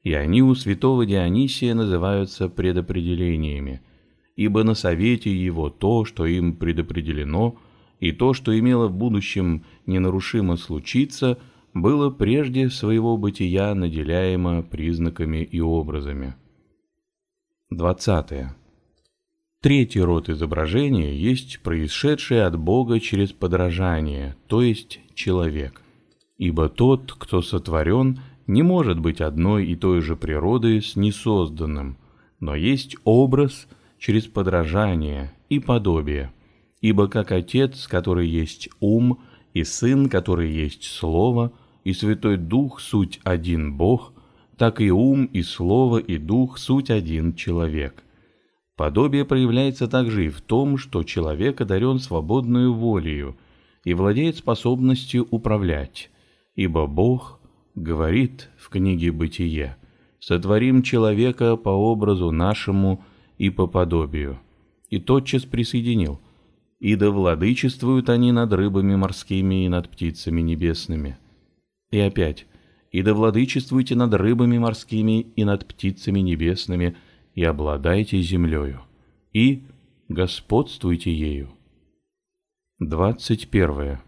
и они у святого Дионисия называются предопределениями, ибо на совете его то, что им предопределено, и то, что имело в будущем ненарушимо случиться, было прежде своего бытия наделяемо признаками и образами. 20. Третий род изображения есть происшедшее от Бога через подражание, то есть человек. Ибо тот, кто сотворен, не может быть одной и той же природы с несозданным, но есть образ через подражание и подобие. Ибо как Отец, который есть ум, и Сын, который есть Слово, и Святой Дух – суть один Бог, так и ум, и Слово, и Дух – суть один человек. Подобие проявляется также и в том, что человек одарен свободную волею и владеет способностью управлять, ибо Бог говорит в книге «Бытие» «Сотворим человека по образу нашему и по подобию», и тотчас присоединил «И да владычествуют они над рыбами морскими и над птицами небесными». И опять «И да владычествуйте над рыбами морскими и над птицами небесными, и обладайте землею, и господствуйте ею». 21.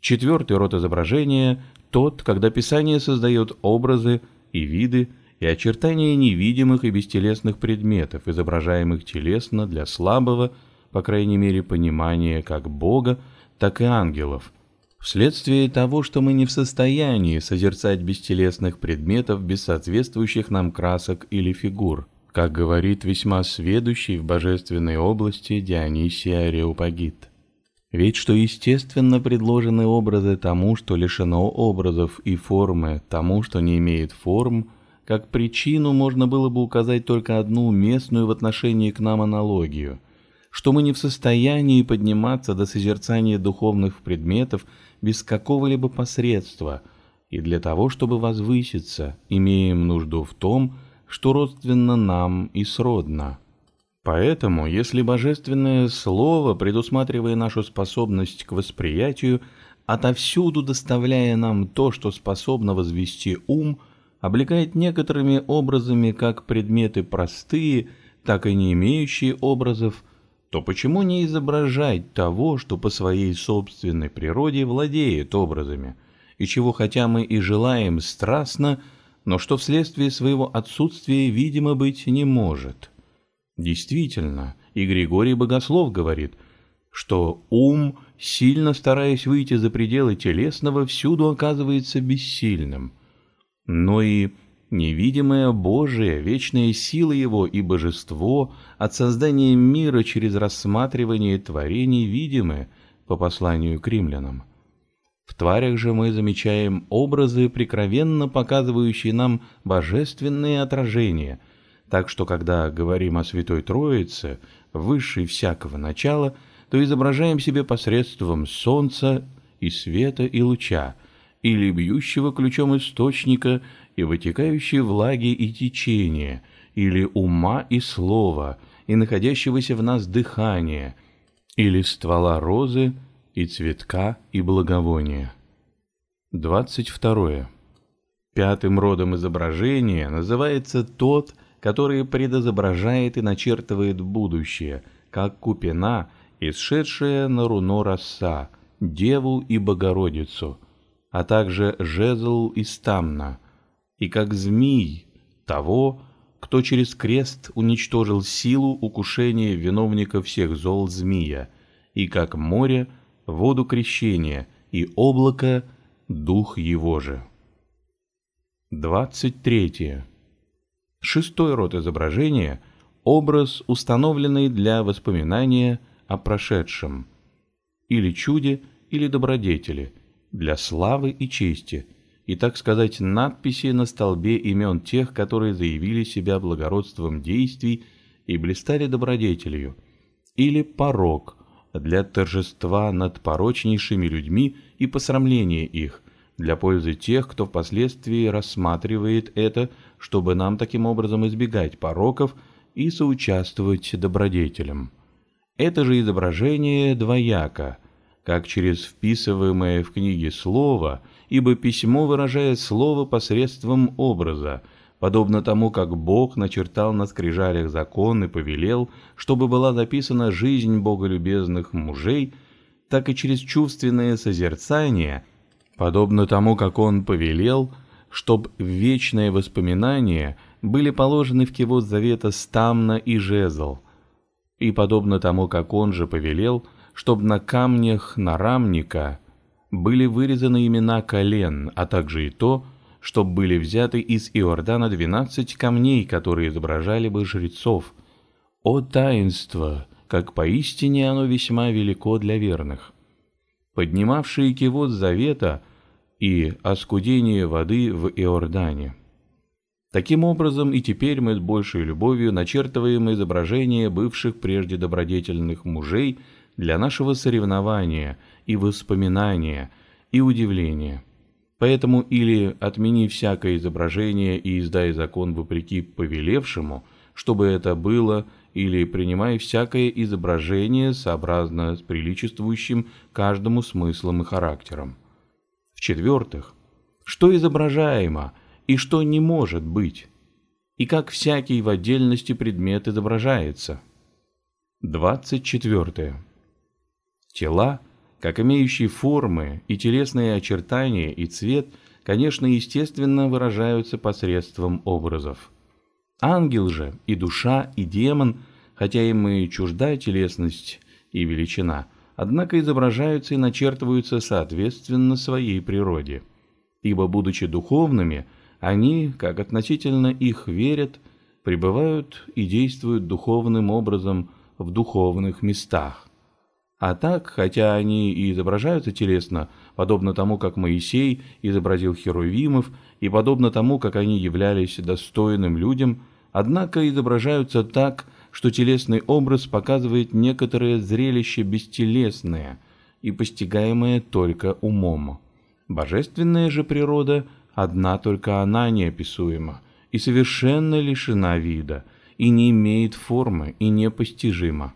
Четвертый род изображения – тот, когда Писание создает образы и виды, и очертания невидимых и бестелесных предметов, изображаемых телесно для слабого, по крайней мере, понимание как Бога, так и ангелов. Вследствие того, что мы не в состоянии созерцать бестелесных предметов без соответствующих нам красок или фигур, как говорит весьма сведущий в божественной области Дионисий Ареопагит. Ведь что естественно предложены образы тому, что лишено образов и формы, тому, что не имеет форм, как причину можно было бы указать только одну местную в отношении к нам аналогию, что мы не в состоянии подниматься до созерцания духовных предметов без какого-либо посредства, и для того, чтобы возвыситься, имеем нужду в том, что родственно нам и сродно. Поэтому, если божественное слово, предусматривая нашу способность к восприятию, отовсюду доставляя нам то, что способно возвести ум, облекает некоторыми образами как предметы простые, так и не имеющие образов, то почему не изображать того, что по своей собственной природе владеет образами, и чего хотя мы и желаем страстно, но что вследствие своего отсутствия, видимо, быть не может? Действительно, и Григорий Богослов говорит, что ум, сильно стараясь выйти за пределы телесного, всюду оказывается бессильным. Но и невидимое Божие, вечная сила Его и Божество от создания мира через рассматривание творений видимы, по посланию к римлянам. В тварях же мы замечаем образы, прикровенно показывающие нам божественные отражения, так что, когда говорим о Святой Троице, высшей всякого начала, то изображаем себе посредством солнца и света и луча, или бьющего ключом источника и вытекающей влаги и течения, или ума и слова, и находящегося в нас дыхания, или ствола розы и цветка и благовония. 22. Пятым родом изображения называется тот, который предизображает и начертывает будущее, как купина, исшедшая на руно роса, Деву и Богородицу, а также жезл и стамна, и как змей того, кто через крест уничтожил силу укушения виновника всех зол змея, и как море воду крещения, и облако дух его же. 23. Шестой род изображения – образ, установленный для воспоминания о прошедшем, или чуде, или добродетели, для славы и чести, и, так сказать, надписи на столбе имен тех, которые заявили себя благородством действий и блистали добродетелью, или порок, для торжества над порочнейшими людьми и посрамления их, для пользы тех, кто впоследствии рассматривает это, чтобы нам таким образом избегать пороков и соучаствовать добродетелям. Это же изображение двояко, как через вписываемое в книге слово, ибо письмо выражает слово посредством образа, подобно тому, как Бог начертал на скрижалях закон и повелел, чтобы была записана жизнь боголюбезных мужей, так и через чувственное созерцание, подобно тому, как Он повелел, чтоб вечные воспоминания были положены в кивот завета стамна и жезл, и подобно тому, как Он же повелел, чтоб на камнях нарамника были вырезаны имена колен, а также и то, чтоб были взяты из Иордана 12 камней, которые изображали бы жрецов. О таинство, как поистине оно весьма велико для верных! Поднимавшие кивот завета и оскудение воды в Иордане. Таким образом, и теперь мы с большей любовью начертываем изображение бывших прежде добродетельных мужей для нашего соревнования и воспоминания, и удивления. Поэтому или отмени всякое изображение и издай закон вопреки повелевшему, чтобы это было, или принимай всякое изображение сообразно с приличествующим каждому смыслом и характером. В-четвертых, что изображаемо и что не может быть, и как всякий в отдельности предмет изображается. 24. Тела, как имеющие формы и телесные очертания и цвет, конечно, естественно, выражаются посредством образов. Ангел же и душа, и демон, хотя им и чужда телесность и величина, однако изображаются и начертываются соответственно своей природе. Ибо, будучи духовными, они, как относительно их верят, пребывают и действуют духовным образом в духовных местах. А так, хотя они и изображаются телесно, подобно тому, как Моисей изобразил херувимов, и подобно тому, как они являлись достойным людям, однако изображаются так, что телесный образ показывает некоторое зрелище бестелесное и постигаемое только умом. Божественная же природа, одна только она неописуема, и совершенно лишена вида, и не имеет формы, и непостижима.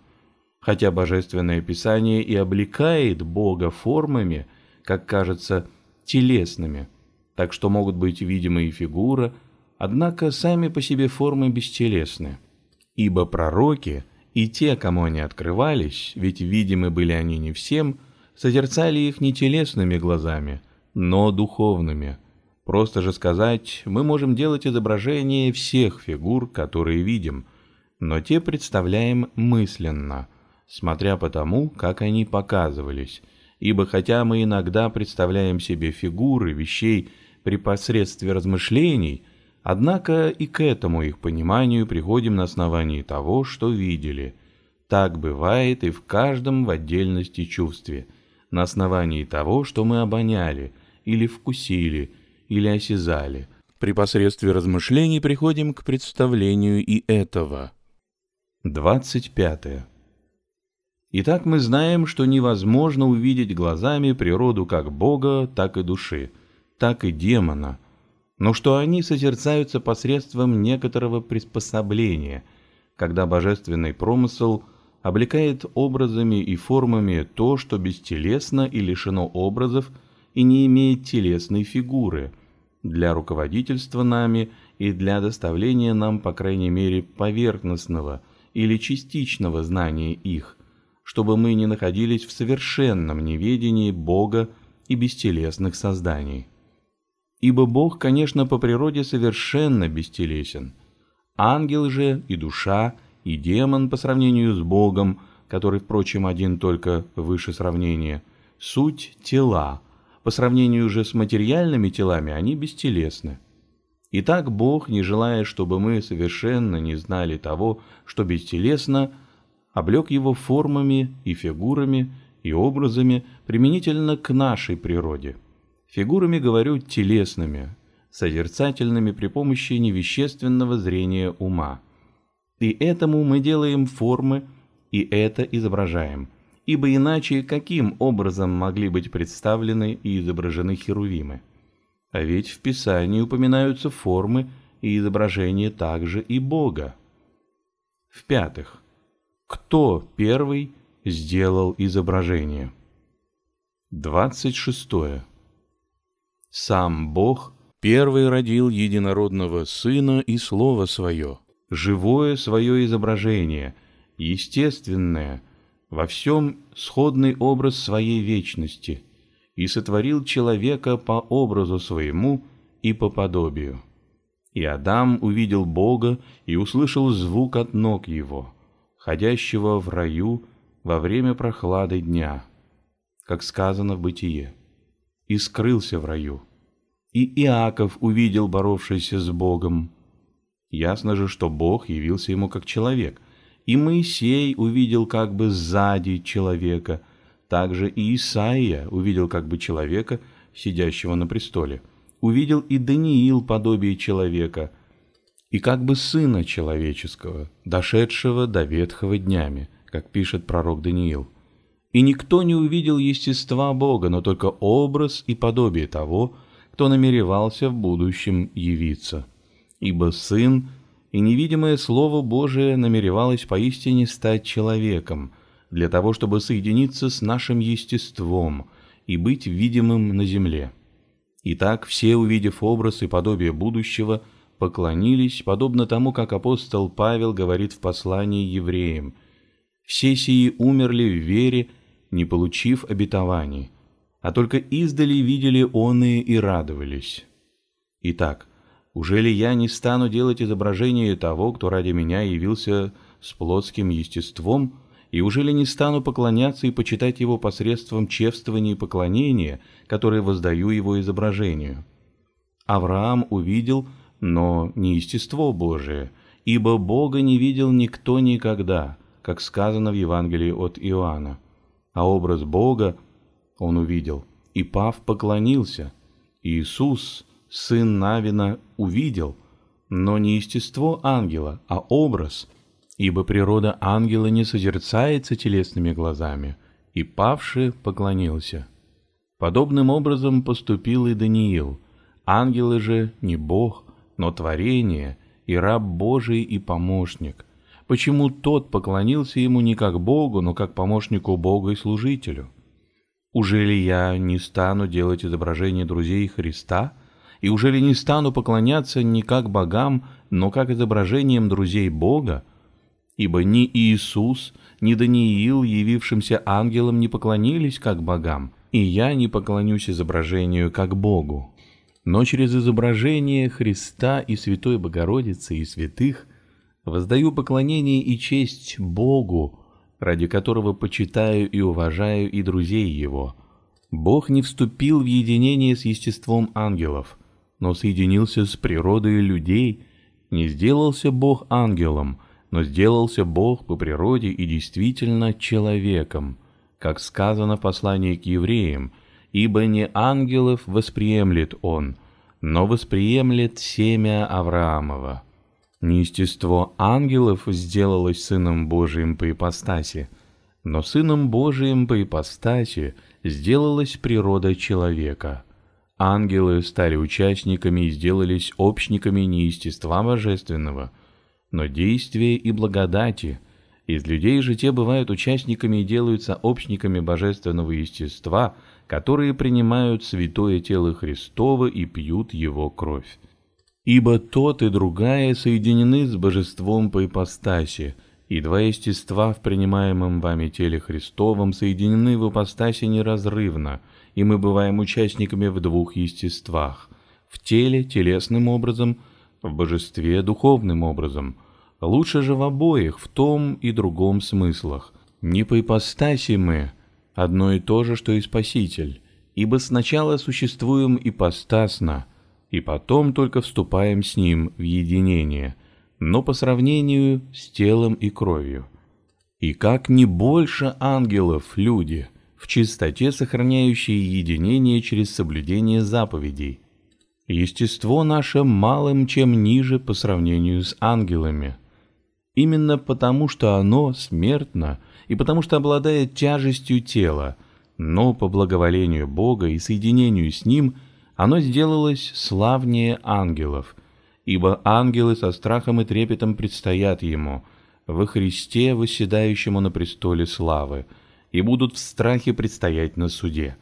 Хотя Божественное Писание и облекает Бога формами, как кажется, телесными, так что могут быть видимы и фигура, однако сами по себе формы бестелесны. Ибо пророки и те, кому они открывались, ведь видимы были они не всем, созерцали их не телесными глазами, но духовными. Просто же сказать, мы можем делать изображение всех фигур, которые видим, но те представляем мысленно, смотря по тому, как они показывались, ибо хотя мы иногда представляем себе фигуры вещей при посредстве размышлений, однако и к этому их пониманию приходим на основании того, что видели. Так бывает и в каждом в отдельности чувстве, на основании того, что мы обоняли, или вкусили, или осязали. При посредстве размышлений приходим к представлению и этого. 25. Итак, мы знаем, что невозможно увидеть глазами природу как Бога, так и души, так и демона, но что они созерцаются посредством некоторого приспособления, когда божественный промысел облекает образами и формами то, что бестелесно и лишено образов и не имеет телесной фигуры, для руководительства нами и для доставления нам, по крайней мере, поверхностного или частичного знания их, чтобы мы не находились в совершенном неведении Бога и бестелесных созданий. Ибо Бог, конечно, по природе совершенно бестелесен. Ангел же и душа, и демон по сравнению с Богом, который, впрочем, один только выше сравнения, суть тела, по сравнению же с материальными телами они бестелесны. Итак, Бог, не желая, чтобы мы совершенно не знали того, что бестелесно, облег его формами и фигурами и образами применительно к нашей природе. Фигурами, говорю, телесными, созерцательными при помощи невещественного зрения ума. И этому мы делаем формы, и это изображаем. Ибо иначе каким образом могли быть представлены и изображены херувимы? А ведь в Писании упоминаются формы и изображения также и Бога. В-пятых, кто первый сделал изображение? 26. Сам Бог первый родил единородного Сына и Слово Свое, живое Свое изображение, естественное, во всем сходный образ Своей вечности, и сотворил человека по образу своему и по подобию. И Адам увидел Бога и услышал звук от ног его, ходящего в раю во время прохлады дня, как сказано в Бытие, и скрылся в раю. И Иаков увидел боровшийся с Богом. Ясно же, что Бог явился ему как человек. И Моисей увидел как бы сзади человека. Также и Исаия увидел как бы человека, сидящего на престоле. Увидел и Даниил подобие человека, и как бы сына человеческого, дошедшего до ветхого днями, как пишет пророк Даниил. И никто не увидел естества Бога, но только образ и подобие того, кто намеревался в будущем явиться. Ибо Сын и невидимое Слово Божие намеревалось поистине стать человеком, для того, чтобы соединиться с нашим естеством и быть видимым на земле. Итак, все, увидев образ и подобие будущего, поклонились, подобно тому, как апостол Павел говорит в послании евреям: «Все сии умерли в вере, не получив обетований, а только издали видели оные и радовались. Итак, ужели я не стану делать изображение того, кто ради меня явился с плотским естеством, и ужели не стану поклоняться и почитать его посредством чествования и поклонения, которые воздаю его изображению? Авраам увидел, но не естество Божие, ибо Бога не видел никто никогда, как сказано в Евангелии от Иоанна. А образ Бога он увидел, и пав поклонился. Иисус, сын Навина, увидел, но не естество ангела, а образ, ибо природа ангела не созерцается телесными глазами, и павший поклонился. Подобным образом поступил и Даниил. Ангелы же не Бог, но творение, и раб Божий, и помощник. Почему тот поклонился ему не как Богу, но как помощнику Бога и служителю? Ужели я не стану делать изображение друзей Христа? И ужели не стану поклоняться не как богам, но как изображением друзей Бога? Ибо ни Иисус, ни Даниил, явившимся ангелом, не поклонились как богам, и я не поклонюсь изображению как Богу. Но через изображение Христа и Святой Богородицы и святых воздаю поклонение и честь Богу, ради которого почитаю и уважаю и друзей его. Бог не вступил в единение с естеством ангелов, но соединился с природой людей. Не сделался Бог ангелом, но сделался Бог по природе и действительно человеком, как сказано в послании к евреям, ибо не ангелов восприемлет он, но восприемлет семя Авраамова. Неестество ангелов сделалось Сыном Божиим по ипостаси, но Сыном Божиим по ипостаси сделалась природа человека. Ангелы стали участниками и сделались общниками неестества божественного, но действия и благодати. Из людей же те бывают участниками и делаются общниками божественного естества, которые принимают святое тело Христово и пьют его кровь. Ибо тот и другая соединены с божеством по ипостаси, и два естества в принимаемом вами теле Христовом соединены в ипостаси неразрывно, и мы бываем участниками в двух естествах: в теле телесным образом, в божестве духовным образом. Лучше же в обоих, в том и другом смыслах. Не по ипостаси мы, одно и то же, что и Спаситель, ибо сначала существуем ипостасно, и потом только вступаем с ним в единение, но по сравнению с телом и кровью. И как не больше ангелов люди, в чистоте сохраняющие единение через соблюдение заповедей. Естество наше малым чем ниже по сравнению с ангелами, именно потому что оно смертно и потому что обладает тяжестью тела, но по благоволению Бога и соединению с ним – оно сделалось славнее ангелов, ибо ангелы со страхом и трепетом предстоят ему, во Христе, восседающему на престоле славы, и будут в страхе предстоять на суде.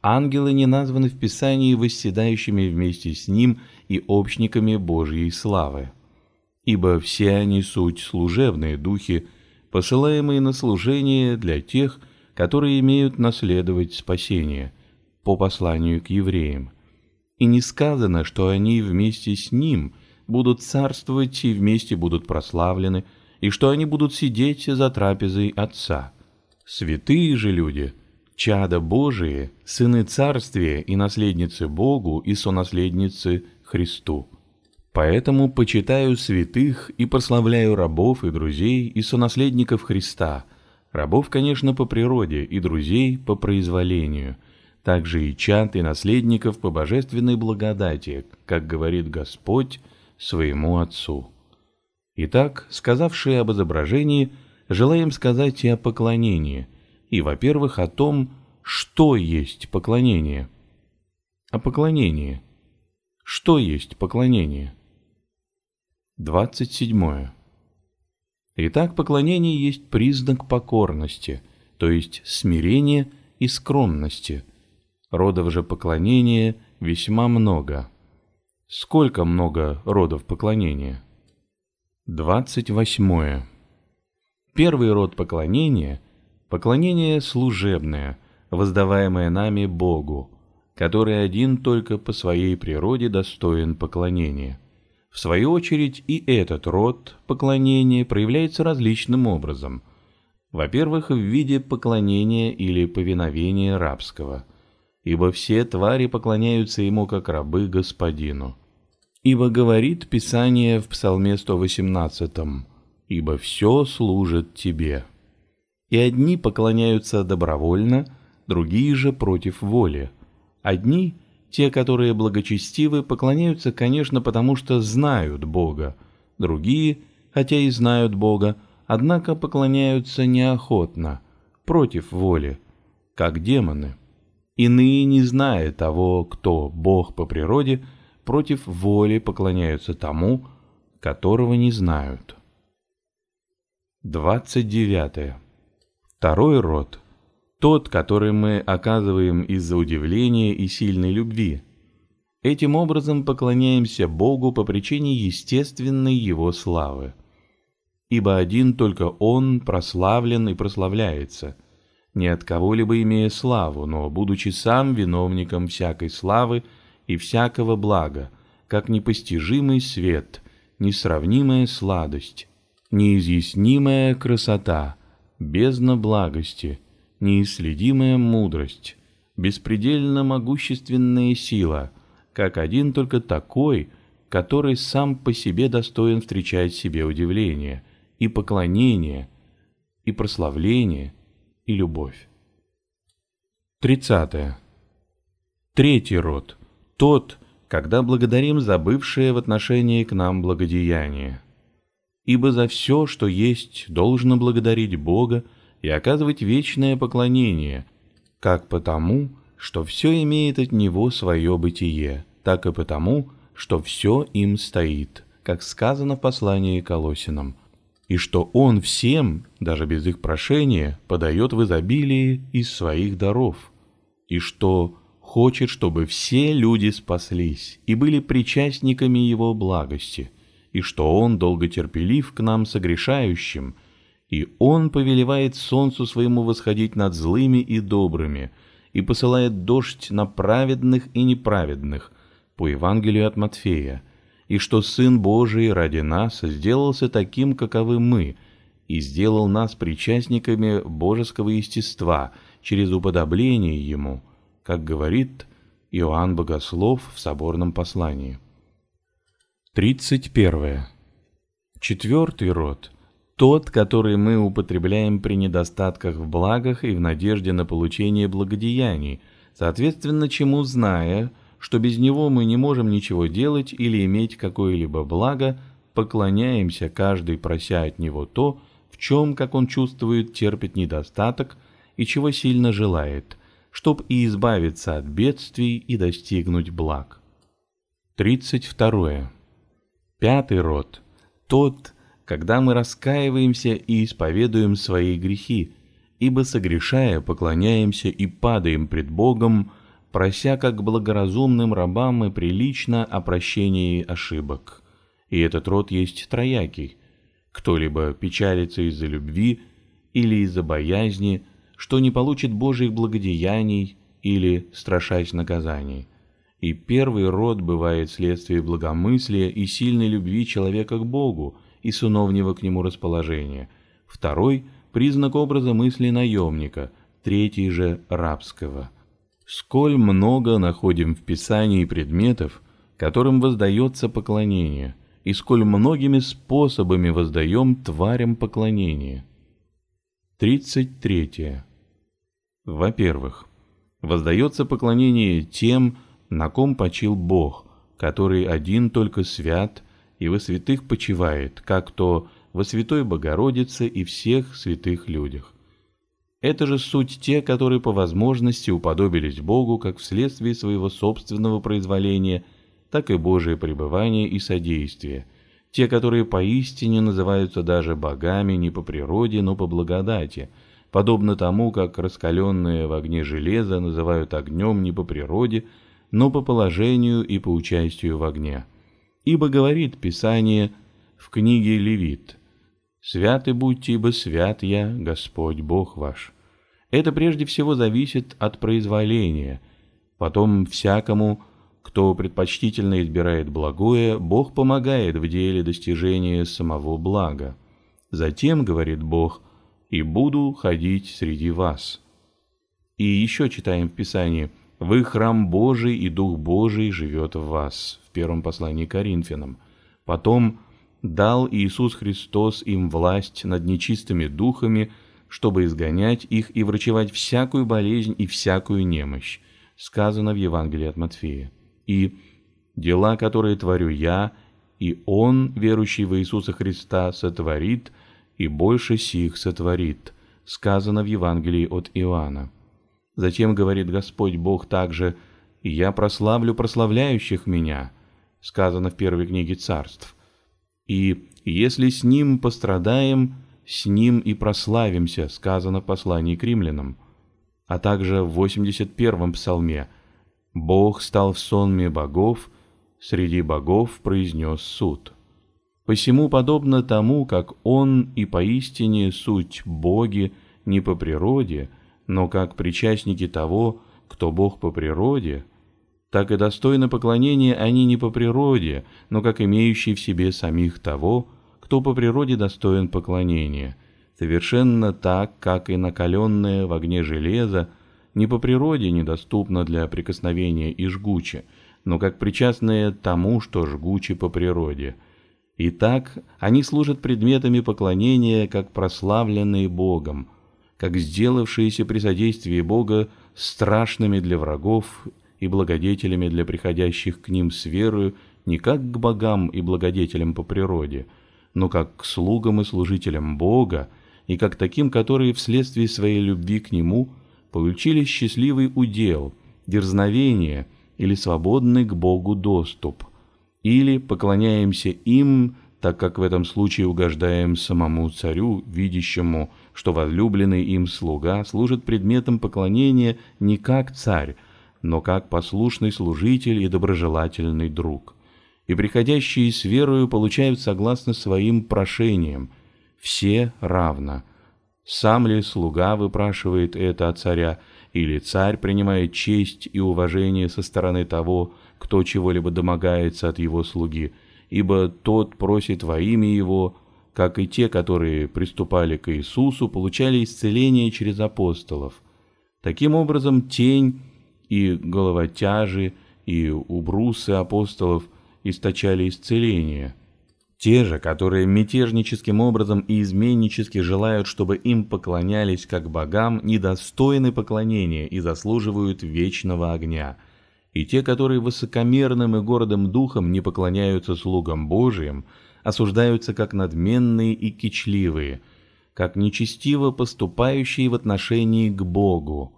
Ангелы не названы в Писании восседающими вместе с ним и общниками Божьей славы, ибо все они суть служебные духи, посылаемые на служение для тех, которые имеют наследовать спасение, по посланию к евреям. И не сказано, что они вместе с ним будут царствовать и вместе будут прославлены, и что они будут сидеть за трапезой Отца. Святые же люди, чада Божии, сыны царствия и наследницы Богу и сонаследницы Христу. Поэтому почитаю святых и прославляю рабов и друзей и сонаследников Христа, рабов, конечно, по природе, и друзей по произволению, также и чад и наследников по божественной благодати, как говорит Господь своему Отцу. Итак, сказавшие об изображении, желаем сказать и о поклонении, и, во-первых, о том, что есть поклонение. О поклонении. Что есть поклонение? 27. Итак, поклонение есть признак покорности, то есть смирения и скромности. Родов же поклонения весьма много. Сколько много родов поклонения? 28. Первый род поклонения – поклонение служебное, воздаваемое нами Богу, который один только по своей природе достоин поклонения. В свою очередь и этот род поклонения проявляется различным образом. Во-первых, в виде поклонения или повиновения рабского, ибо все твари поклоняются ему как рабы господину. Ибо говорит Писание в Псалме 118, «Ибо все служит тебе». И одни поклоняются добровольно, другие же против воли. Одни, те, которые благочестивы, поклоняются, конечно, потому что знают Бога. Другие, хотя и знают Бога, однако поклоняются неохотно, против воли, как демоны. Иные, не зная того, кто Бог по природе, против воли поклоняются тому, которого не знают. 29. Второй род. Тот, который мы оказываем из-за удивления и сильной любви. Этим образом поклоняемся Богу по причине естественной Его славы. Ибо один только Он прославлен и прославляется, не от кого-либо имея славу, но будучи сам виновником всякой славы и всякого блага, как непостижимый свет, несравнимая сладость, неизъяснимая красота, бездна благости, неисследимая мудрость, беспредельно могущественная сила, как один только такой, который сам по себе достоин встречать себе удивление, и поклонение, и прославление, и любовь. 30. Третий род. Тот, когда благодарим за бывшее в отношении к нам благодеяние. Ибо за все, что есть, должно благодарить Бога и оказывать вечное поклонение, как потому, что все имеет от Него свое бытие, так и потому, что все им стоит, как сказано в послании к Колосинам, и что Он всем, даже без их прошения, подает в изобилии из своих даров, и что хочет, чтобы все люди спаслись и были причастниками Его благости, и что Он долготерпелив к нам согрешающим, и Он повелевает солнцу своему восходить над злыми и добрыми, и посылает дождь на праведных и неправедных, по Евангелию от Матфея, и что Сын Божий ради нас сделался таким, каковы мы, и сделал нас причастниками божеского естества через уподобление Ему, как говорит Иоанн Богослов в соборном послании. 31. Четвертый род. Тот, который мы употребляем при недостатках в благах и в надежде на получение благодеяний, соответственно чему зная, что без него мы не можем ничего делать или иметь какое-либо благо, поклоняемся каждый, прося от него то, в чем, как он чувствует, терпит недостаток и чего сильно желает, чтоб и избавиться от бедствий и достигнуть благ. 32. Пятый род – тот, когда мы раскаиваемся и исповедуем свои грехи, ибо согрешая поклоняемся и падаем пред Богом, прося как благоразумным рабам и прилично о прощении ошибок. И этот род есть троякий. Кто-либо печалится из-за любви или из-за боязни, что не получит Божьих благодеяний или страшась наказаний. И первый род бывает вследствие благомыслия и сильной любви человека к Богу и сыновнего к Нему расположения. Второй – признак образа мысли наемника, третий же – рабского. Сколь много находим в Писании предметов, которым воздается поклонение, и сколь многими способами воздаем тварям поклонение. 33. Во-первых, воздается поклонение тем, на ком почил Бог, который один только свят и во святых почивает, как то во Святой Богородице и всех святых людях. Это же суть те, которые по возможности уподобились Богу как вследствие своего собственного произволения, так и Божие пребывание и содействие, те, которые поистине называются даже богами не по природе, но по благодати, подобно тому, как раскаленное в огне железо называют огнем не по природе, но по положению и по участию в огне. Ибо говорит Писание в книге Левит: «Святы будьте, ибо свят я, Господь Бог ваш». Это прежде всего зависит от произволения. Потом всякому, кто предпочтительно избирает благое, Бог помогает в деле достижения самого блага. Затем, говорит Бог, «и буду ходить среди вас». И еще читаем в Писании: «Вы храм Божий, и Дух Божий живет в вас» в первом послании к Коринфянам. Потом «дал Иисус Христос им власть над нечистыми духами, чтобы изгонять их и врачевать всякую болезнь и всякую немощь», сказано в Евангелии от Матфея. И «дела, которые творю я, и он, верующий в Иисуса Христа, сотворит, и больше сих сотворит», сказано в Евангелии от Иоанна. Затем говорит Господь Бог также: «И я прославлю прославляющих меня», сказано в первой книге Царств. И «если с ним пострадаем, с ним и прославимся», сказано в послании к римлянам. А также в 81-м псалме: «Бог стал в сонме богов, среди богов произнес суд». Посему, подобно тому, как он и поистине суть боги не по природе, но как причастники того, кто Бог по природе, так и достойны поклонения они не по природе, но как имеющие в себе самих того, кто по природе достоин поклонения, совершенно так, как и накаленное в огне железо не по природе недоступно для прикосновения и жгуче, но как причастное тому, что жгуче по природе. Итак, они служат предметами поклонения, как прославленные Богом, как сделавшиеся при содействии Бога страшными для врагов и благодетелями для приходящих к ним с верою, не как к богам и благодетелям по природе, но как к слугам и служителям Бога, и как таким, которые вследствие своей любви к Нему получили счастливый удел, дерзновение или свободный к Богу доступ, или поклоняемся им, так как в этом случае угождаем самому царю, видящему, что возлюбленный им слуга служит предметом поклонения не как царь, но как послушный служитель и доброжелательный друг. И приходящие с верою получают согласно своим прошениям, все равно. Сам ли слуга выпрашивает это от царя, или царь принимает честь и уважение со стороны того, кто чего-либо домогается от его слуги, ибо тот просит во имя его, как и те, которые приступали к Иисусу, получали исцеление через апостолов. Таким образом, тень и головотяжи, и убрусы апостолов источали исцеление. Те же, которые мятежническим образом и изменнически желают, чтобы им поклонялись как богам, недостойны поклонения и заслуживают вечного огня. И те, которые высокомерным и гордым духом не поклоняются слугам Божиим, осуждаются как надменные и кичливые, как нечестиво поступающие в отношении к Богу.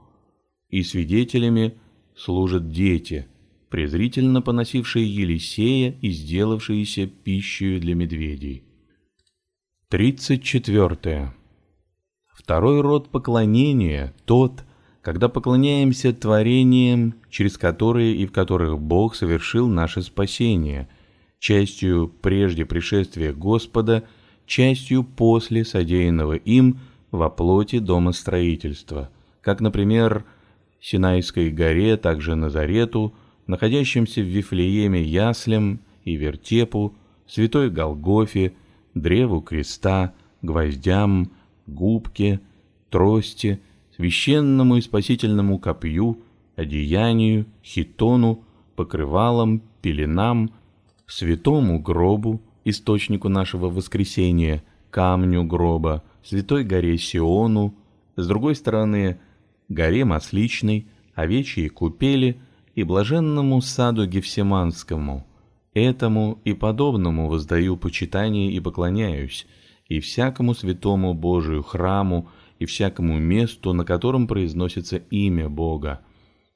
и свидетелями служат дети, презрительно поносившие Елисея и сделавшиеся пищей для медведей. 34. Второй род поклонения – тот, когда поклоняемся творениям, через которые и в которых Бог совершил наше спасение, частью прежде пришествия Господа, частью после содеянного им во плоти домостроительства, как, например, Синайской горе, также Назарету, находящимся в Вифлееме яслям и вертепу, святой Голгофе, древу креста, гвоздям, губке, трости, священному и спасительному копью, одеянию, хитону, покрывалам, пеленам, святому гробу, источнику нашего воскресения, камню гроба, святой горе Сиону, с другой стороны, горе Масличной, овечьей купели и блаженному саду Гефсиманскому. Этому и подобному воздаю почитание и поклоняюсь, и всякому святому Божию храму, и всякому месту, на котором произносится имя Бога.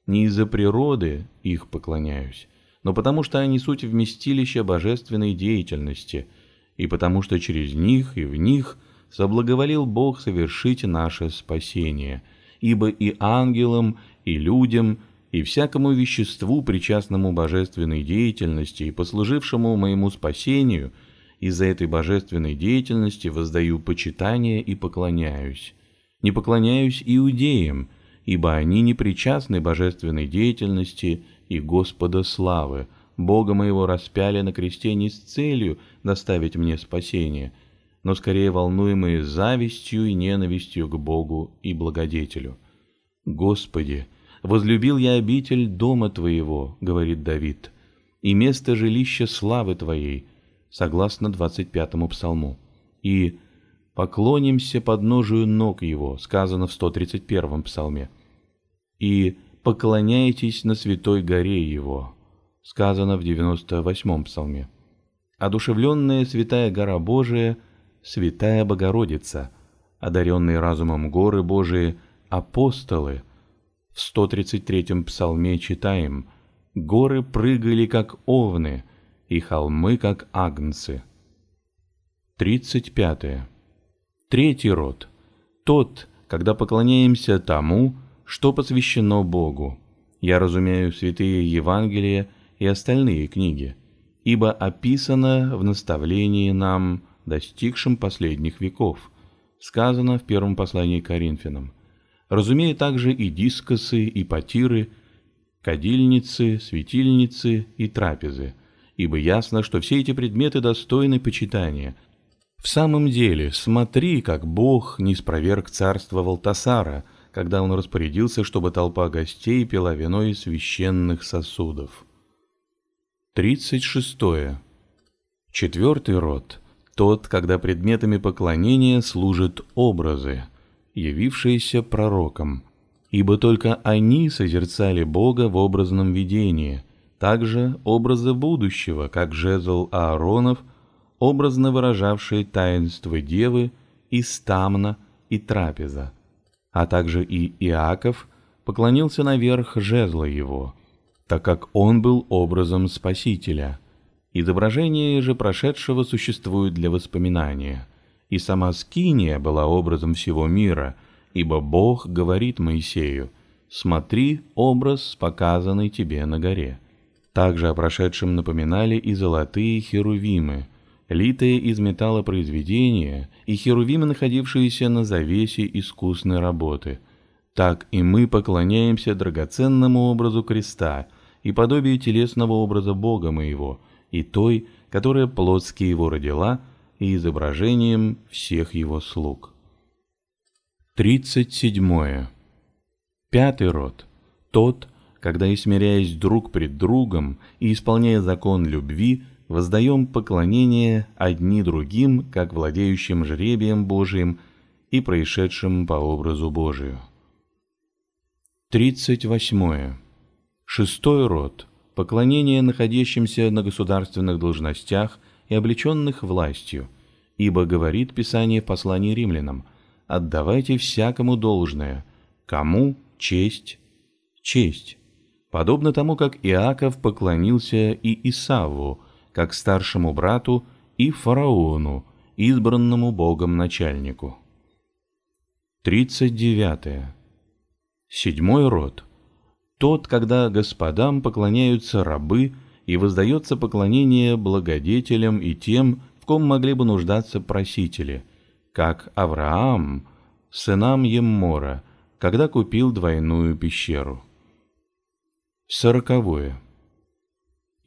Не из-за природы их поклоняюсь, но потому что они суть вместилища божественной деятельности, и потому что через них и в них соблаговолил Бог совершить наше спасение, ибо и ангелам, и людям, и всякому веществу, причастному божественной деятельности и послужившему моему спасению, из-за этой божественной деятельности воздаю почитание и поклоняюсь. Не поклоняюсь иудеям, ибо они не причастны божественной деятельности и Господа славы. Бога моего распяли на кресте не с целью доставить мне спасение, но скорее волнуемые завистью и ненавистью к Богу и благодетелю. «Господи, возлюбил я обитель дома Твоего, — говорит Давид, — и место жилища славы Твоей», согласно 25-му псалму, и «поклонимся подножию ног Его», сказано в 131-м псалме, и «поклоняйтесь на святой горе Его», сказано в 98-м псалме. Одушевленная святая гора Божия – Святая Богородица, одаренные разумом горы Божии – апостолы. В 133-м псалме читаем: «Горы прыгали, как овны, и холмы, как агнцы». 35. Третий род – тот, когда поклоняемся тому, что посвящено Богу. Я разумею святые Евангелия и остальные книги, ибо описано в наставлении нам, достигшим последних веков, сказано в первом послании к Коринфянам. Разумею также и дискосы, и потиры, кадильницы, светильницы и трапезы, ибо ясно, что все эти предметы достойны почитания. В самом деле, смотри, как Бог не спроверг царство Валтасара, когда он распорядился, чтобы толпа гостей пила вино из священных сосудов. 36. Четвертый род – тот, когда предметами поклонения служат образы, явившиеся пророкам, ибо только они созерцали Бога в образном видении, также образы будущего, как жезл Ааронов, образно выражавшие таинство Девы, и стамна, и трапеза, а также и Иаков поклонился наверх жезла его, так как он был образом Спасителя. Изображение же прошедшего существует для воспоминания, и сама скиния была образом всего мира, ибо Бог говорит Моисею: «Смотри образ, показанный тебе на горе». Также о прошедшем напоминали и золотые херувимы, литые из металла произведения, и херувимы, находившиеся на завесе искусной работы. Так и мы поклоняемся драгоценному образу креста и подобию телесного образа Бога моего, и той, которая плотски его родила, и изображением всех его слуг. 37. Пятый род – тот, когда, смиряясь друг пред другом и исполняя закон любви, воздаем поклонение одни другим, как владеющим жребием Божиим и происшедшим по образу Божию. 38. Шестой род – поклонение находящимся на государственных должностях и облеченных властью, ибо говорит Писание в послании римлянам: «Отдавайте всякому должное, кому честь, честь, подобно тому, как Иаков поклонился и Исаву, как старшему брату, и фараону, избранному Богом начальнику. 39. Седьмой род. Тот, когда господам поклоняются рабы, и воздается поклонение благодетелям и тем, в ком могли бы нуждаться просители, как Авраам, сынам Еммора, когда купил двойную пещеру. 40.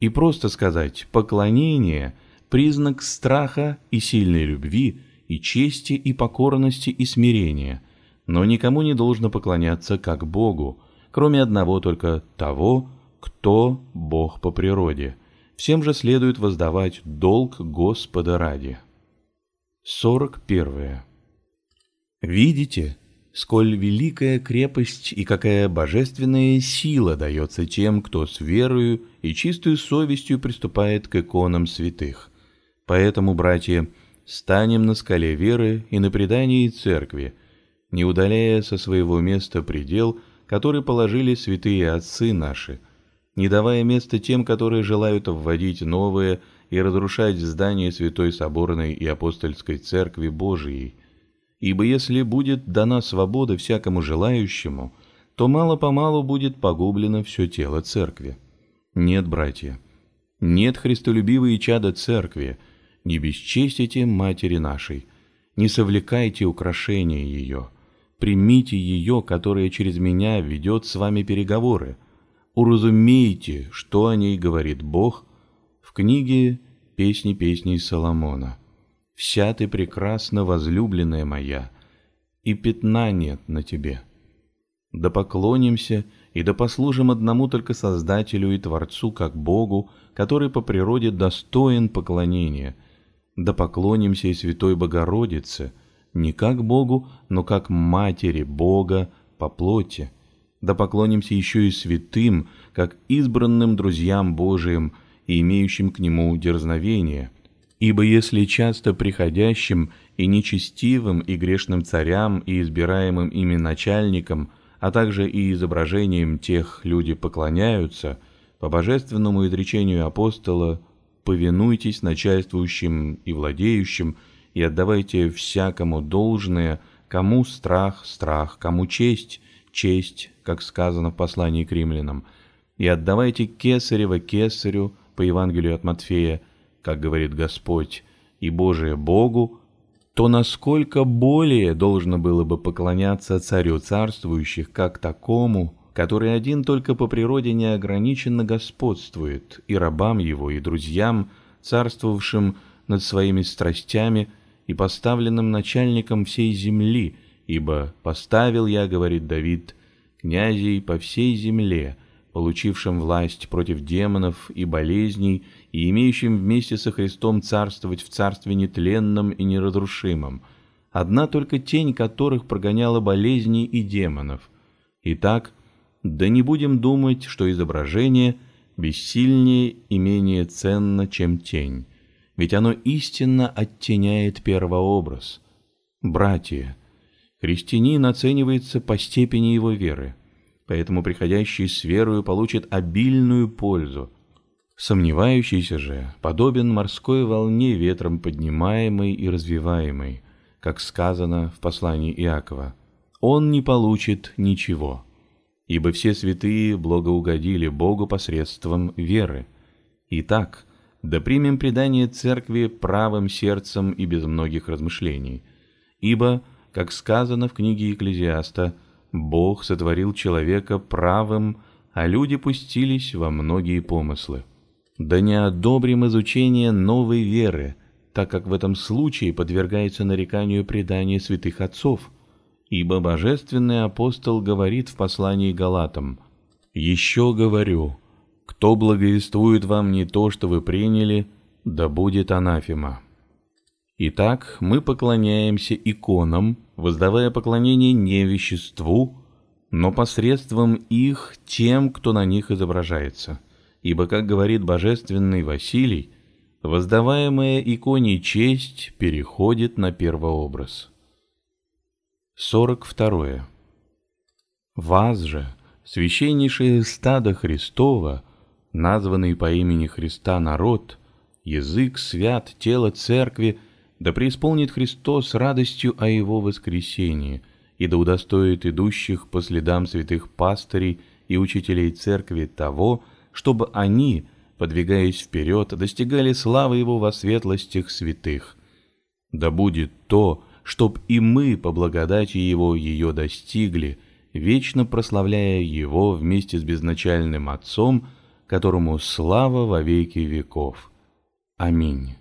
И просто сказать «поклонение» — признак страха и сильной любви, и чести, и покорности, и смирения, но никому не должно поклоняться как Богу, кроме одного только того, кто Бог по природе. Всем же следует воздавать долг Господа ради. 41. Видите, сколь великая крепость и какая божественная сила дается тем, кто с верою и чистою совестью приступает к иконам святых. Поэтому, братья, станем на скале веры и на предании церкви, не удаляя со своего места предел, который положили святые отцы наши, не давая места тем, которые желают вводить новые и разрушать здания Святой Соборной и Апостольской Церкви Божией. Ибо если будет дана свобода всякому желающему, то мало-помалу будет погублено все тело Церкви. Нет, братья, нет христолюбивые чада Церкви, не бесчестите Матери нашей, не совлекайте украшения ее». Примите ее, которая через меня ведет с вами переговоры. Уразумейте, что о ней говорит Бог в книге «Песни песней Соломона». «Вся ты прекрасна, возлюбленная моя, и пятна нет на тебе». Да поклонимся и да послужим одному только Создателю и Творцу, как Богу, который по природе достоин поклонения. Да поклонимся и Святой Богородице, не как Богу, но как Матери Бога по плоти. Да поклонимся еще и святым, как избранным друзьям Божиим и имеющим к Нему дерзновение. Ибо если часто приходящим и нечестивым и грешным царям и избираемым ими начальникам, а также и изображениям тех люди поклоняются, по божественному изречению апостола «повинуйтесь начальствующим и владеющим, и отдавайте всякому должное, кому страх, страх, кому честь, честь, как сказано в послании к римлянам, и отдавайте кесарево кесарю, по Евангелию от Матфея, как говорит Господь, и Божие Богу, то насколько более должно было бы поклоняться царю царствующих, как такому, который один только по природе неограниченно господствует, и рабам его, и друзьям, царствовавшим над своими страстями, и поставленным начальником всей земли, ибо поставил я, говорит Давид, князей по всей земле, получившим власть против демонов и болезней, и имеющим вместе со Христом царствовать в царстве нетленном и неразрушимом, одна только тень которых прогоняла болезни и демонов. Итак, да не будем думать, что изображение бессильнее и менее ценно, чем тень. Ведь оно истинно оттеняет первообраз. Братья, христианин оценивается по степени его веры, поэтому приходящий с верою получит обильную пользу. Сомневающийся же подобен морской волне, ветром поднимаемой и развиваемой, как сказано в послании Иакова. Он не получит ничего, ибо все святые благоугодили Богу посредством веры. Итак, да примем предание Церкви правым сердцем и без многих размышлений. Ибо, как сказано в книге Екклесиаста, «Бог сотворил человека правым, а люди пустились во многие помыслы». Да не одобрим изучение новой веры, так как в этом случае подвергается нареканию предание святых отцов. Ибо божественный апостол говорит в послании Галатам «Еще говорю». Кто благовествует вам не то, что вы приняли, да будет анафема. Итак, мы поклоняемся иконам, воздавая поклонение не веществу, но посредством их тем, кто на них изображается. Ибо, как говорит божественный Василий, воздаваемая иконе честь переходит на первообраз. 42. Вас же, священнейшее стадо Христово, названный по имени Христа народ, язык свят, тело церкви, да преисполнит Христос радостью о Его воскресении, и да удостоит идущих по следам святых пастырей и учителей церкви того, чтобы они, подвигаясь вперед, достигали славы Его во светлостях святых. Да будет то, чтоб и мы по благодати Его ее достигли, вечно прославляя Его вместе с безначальным Отцом, которому слава во веки веков. Аминь.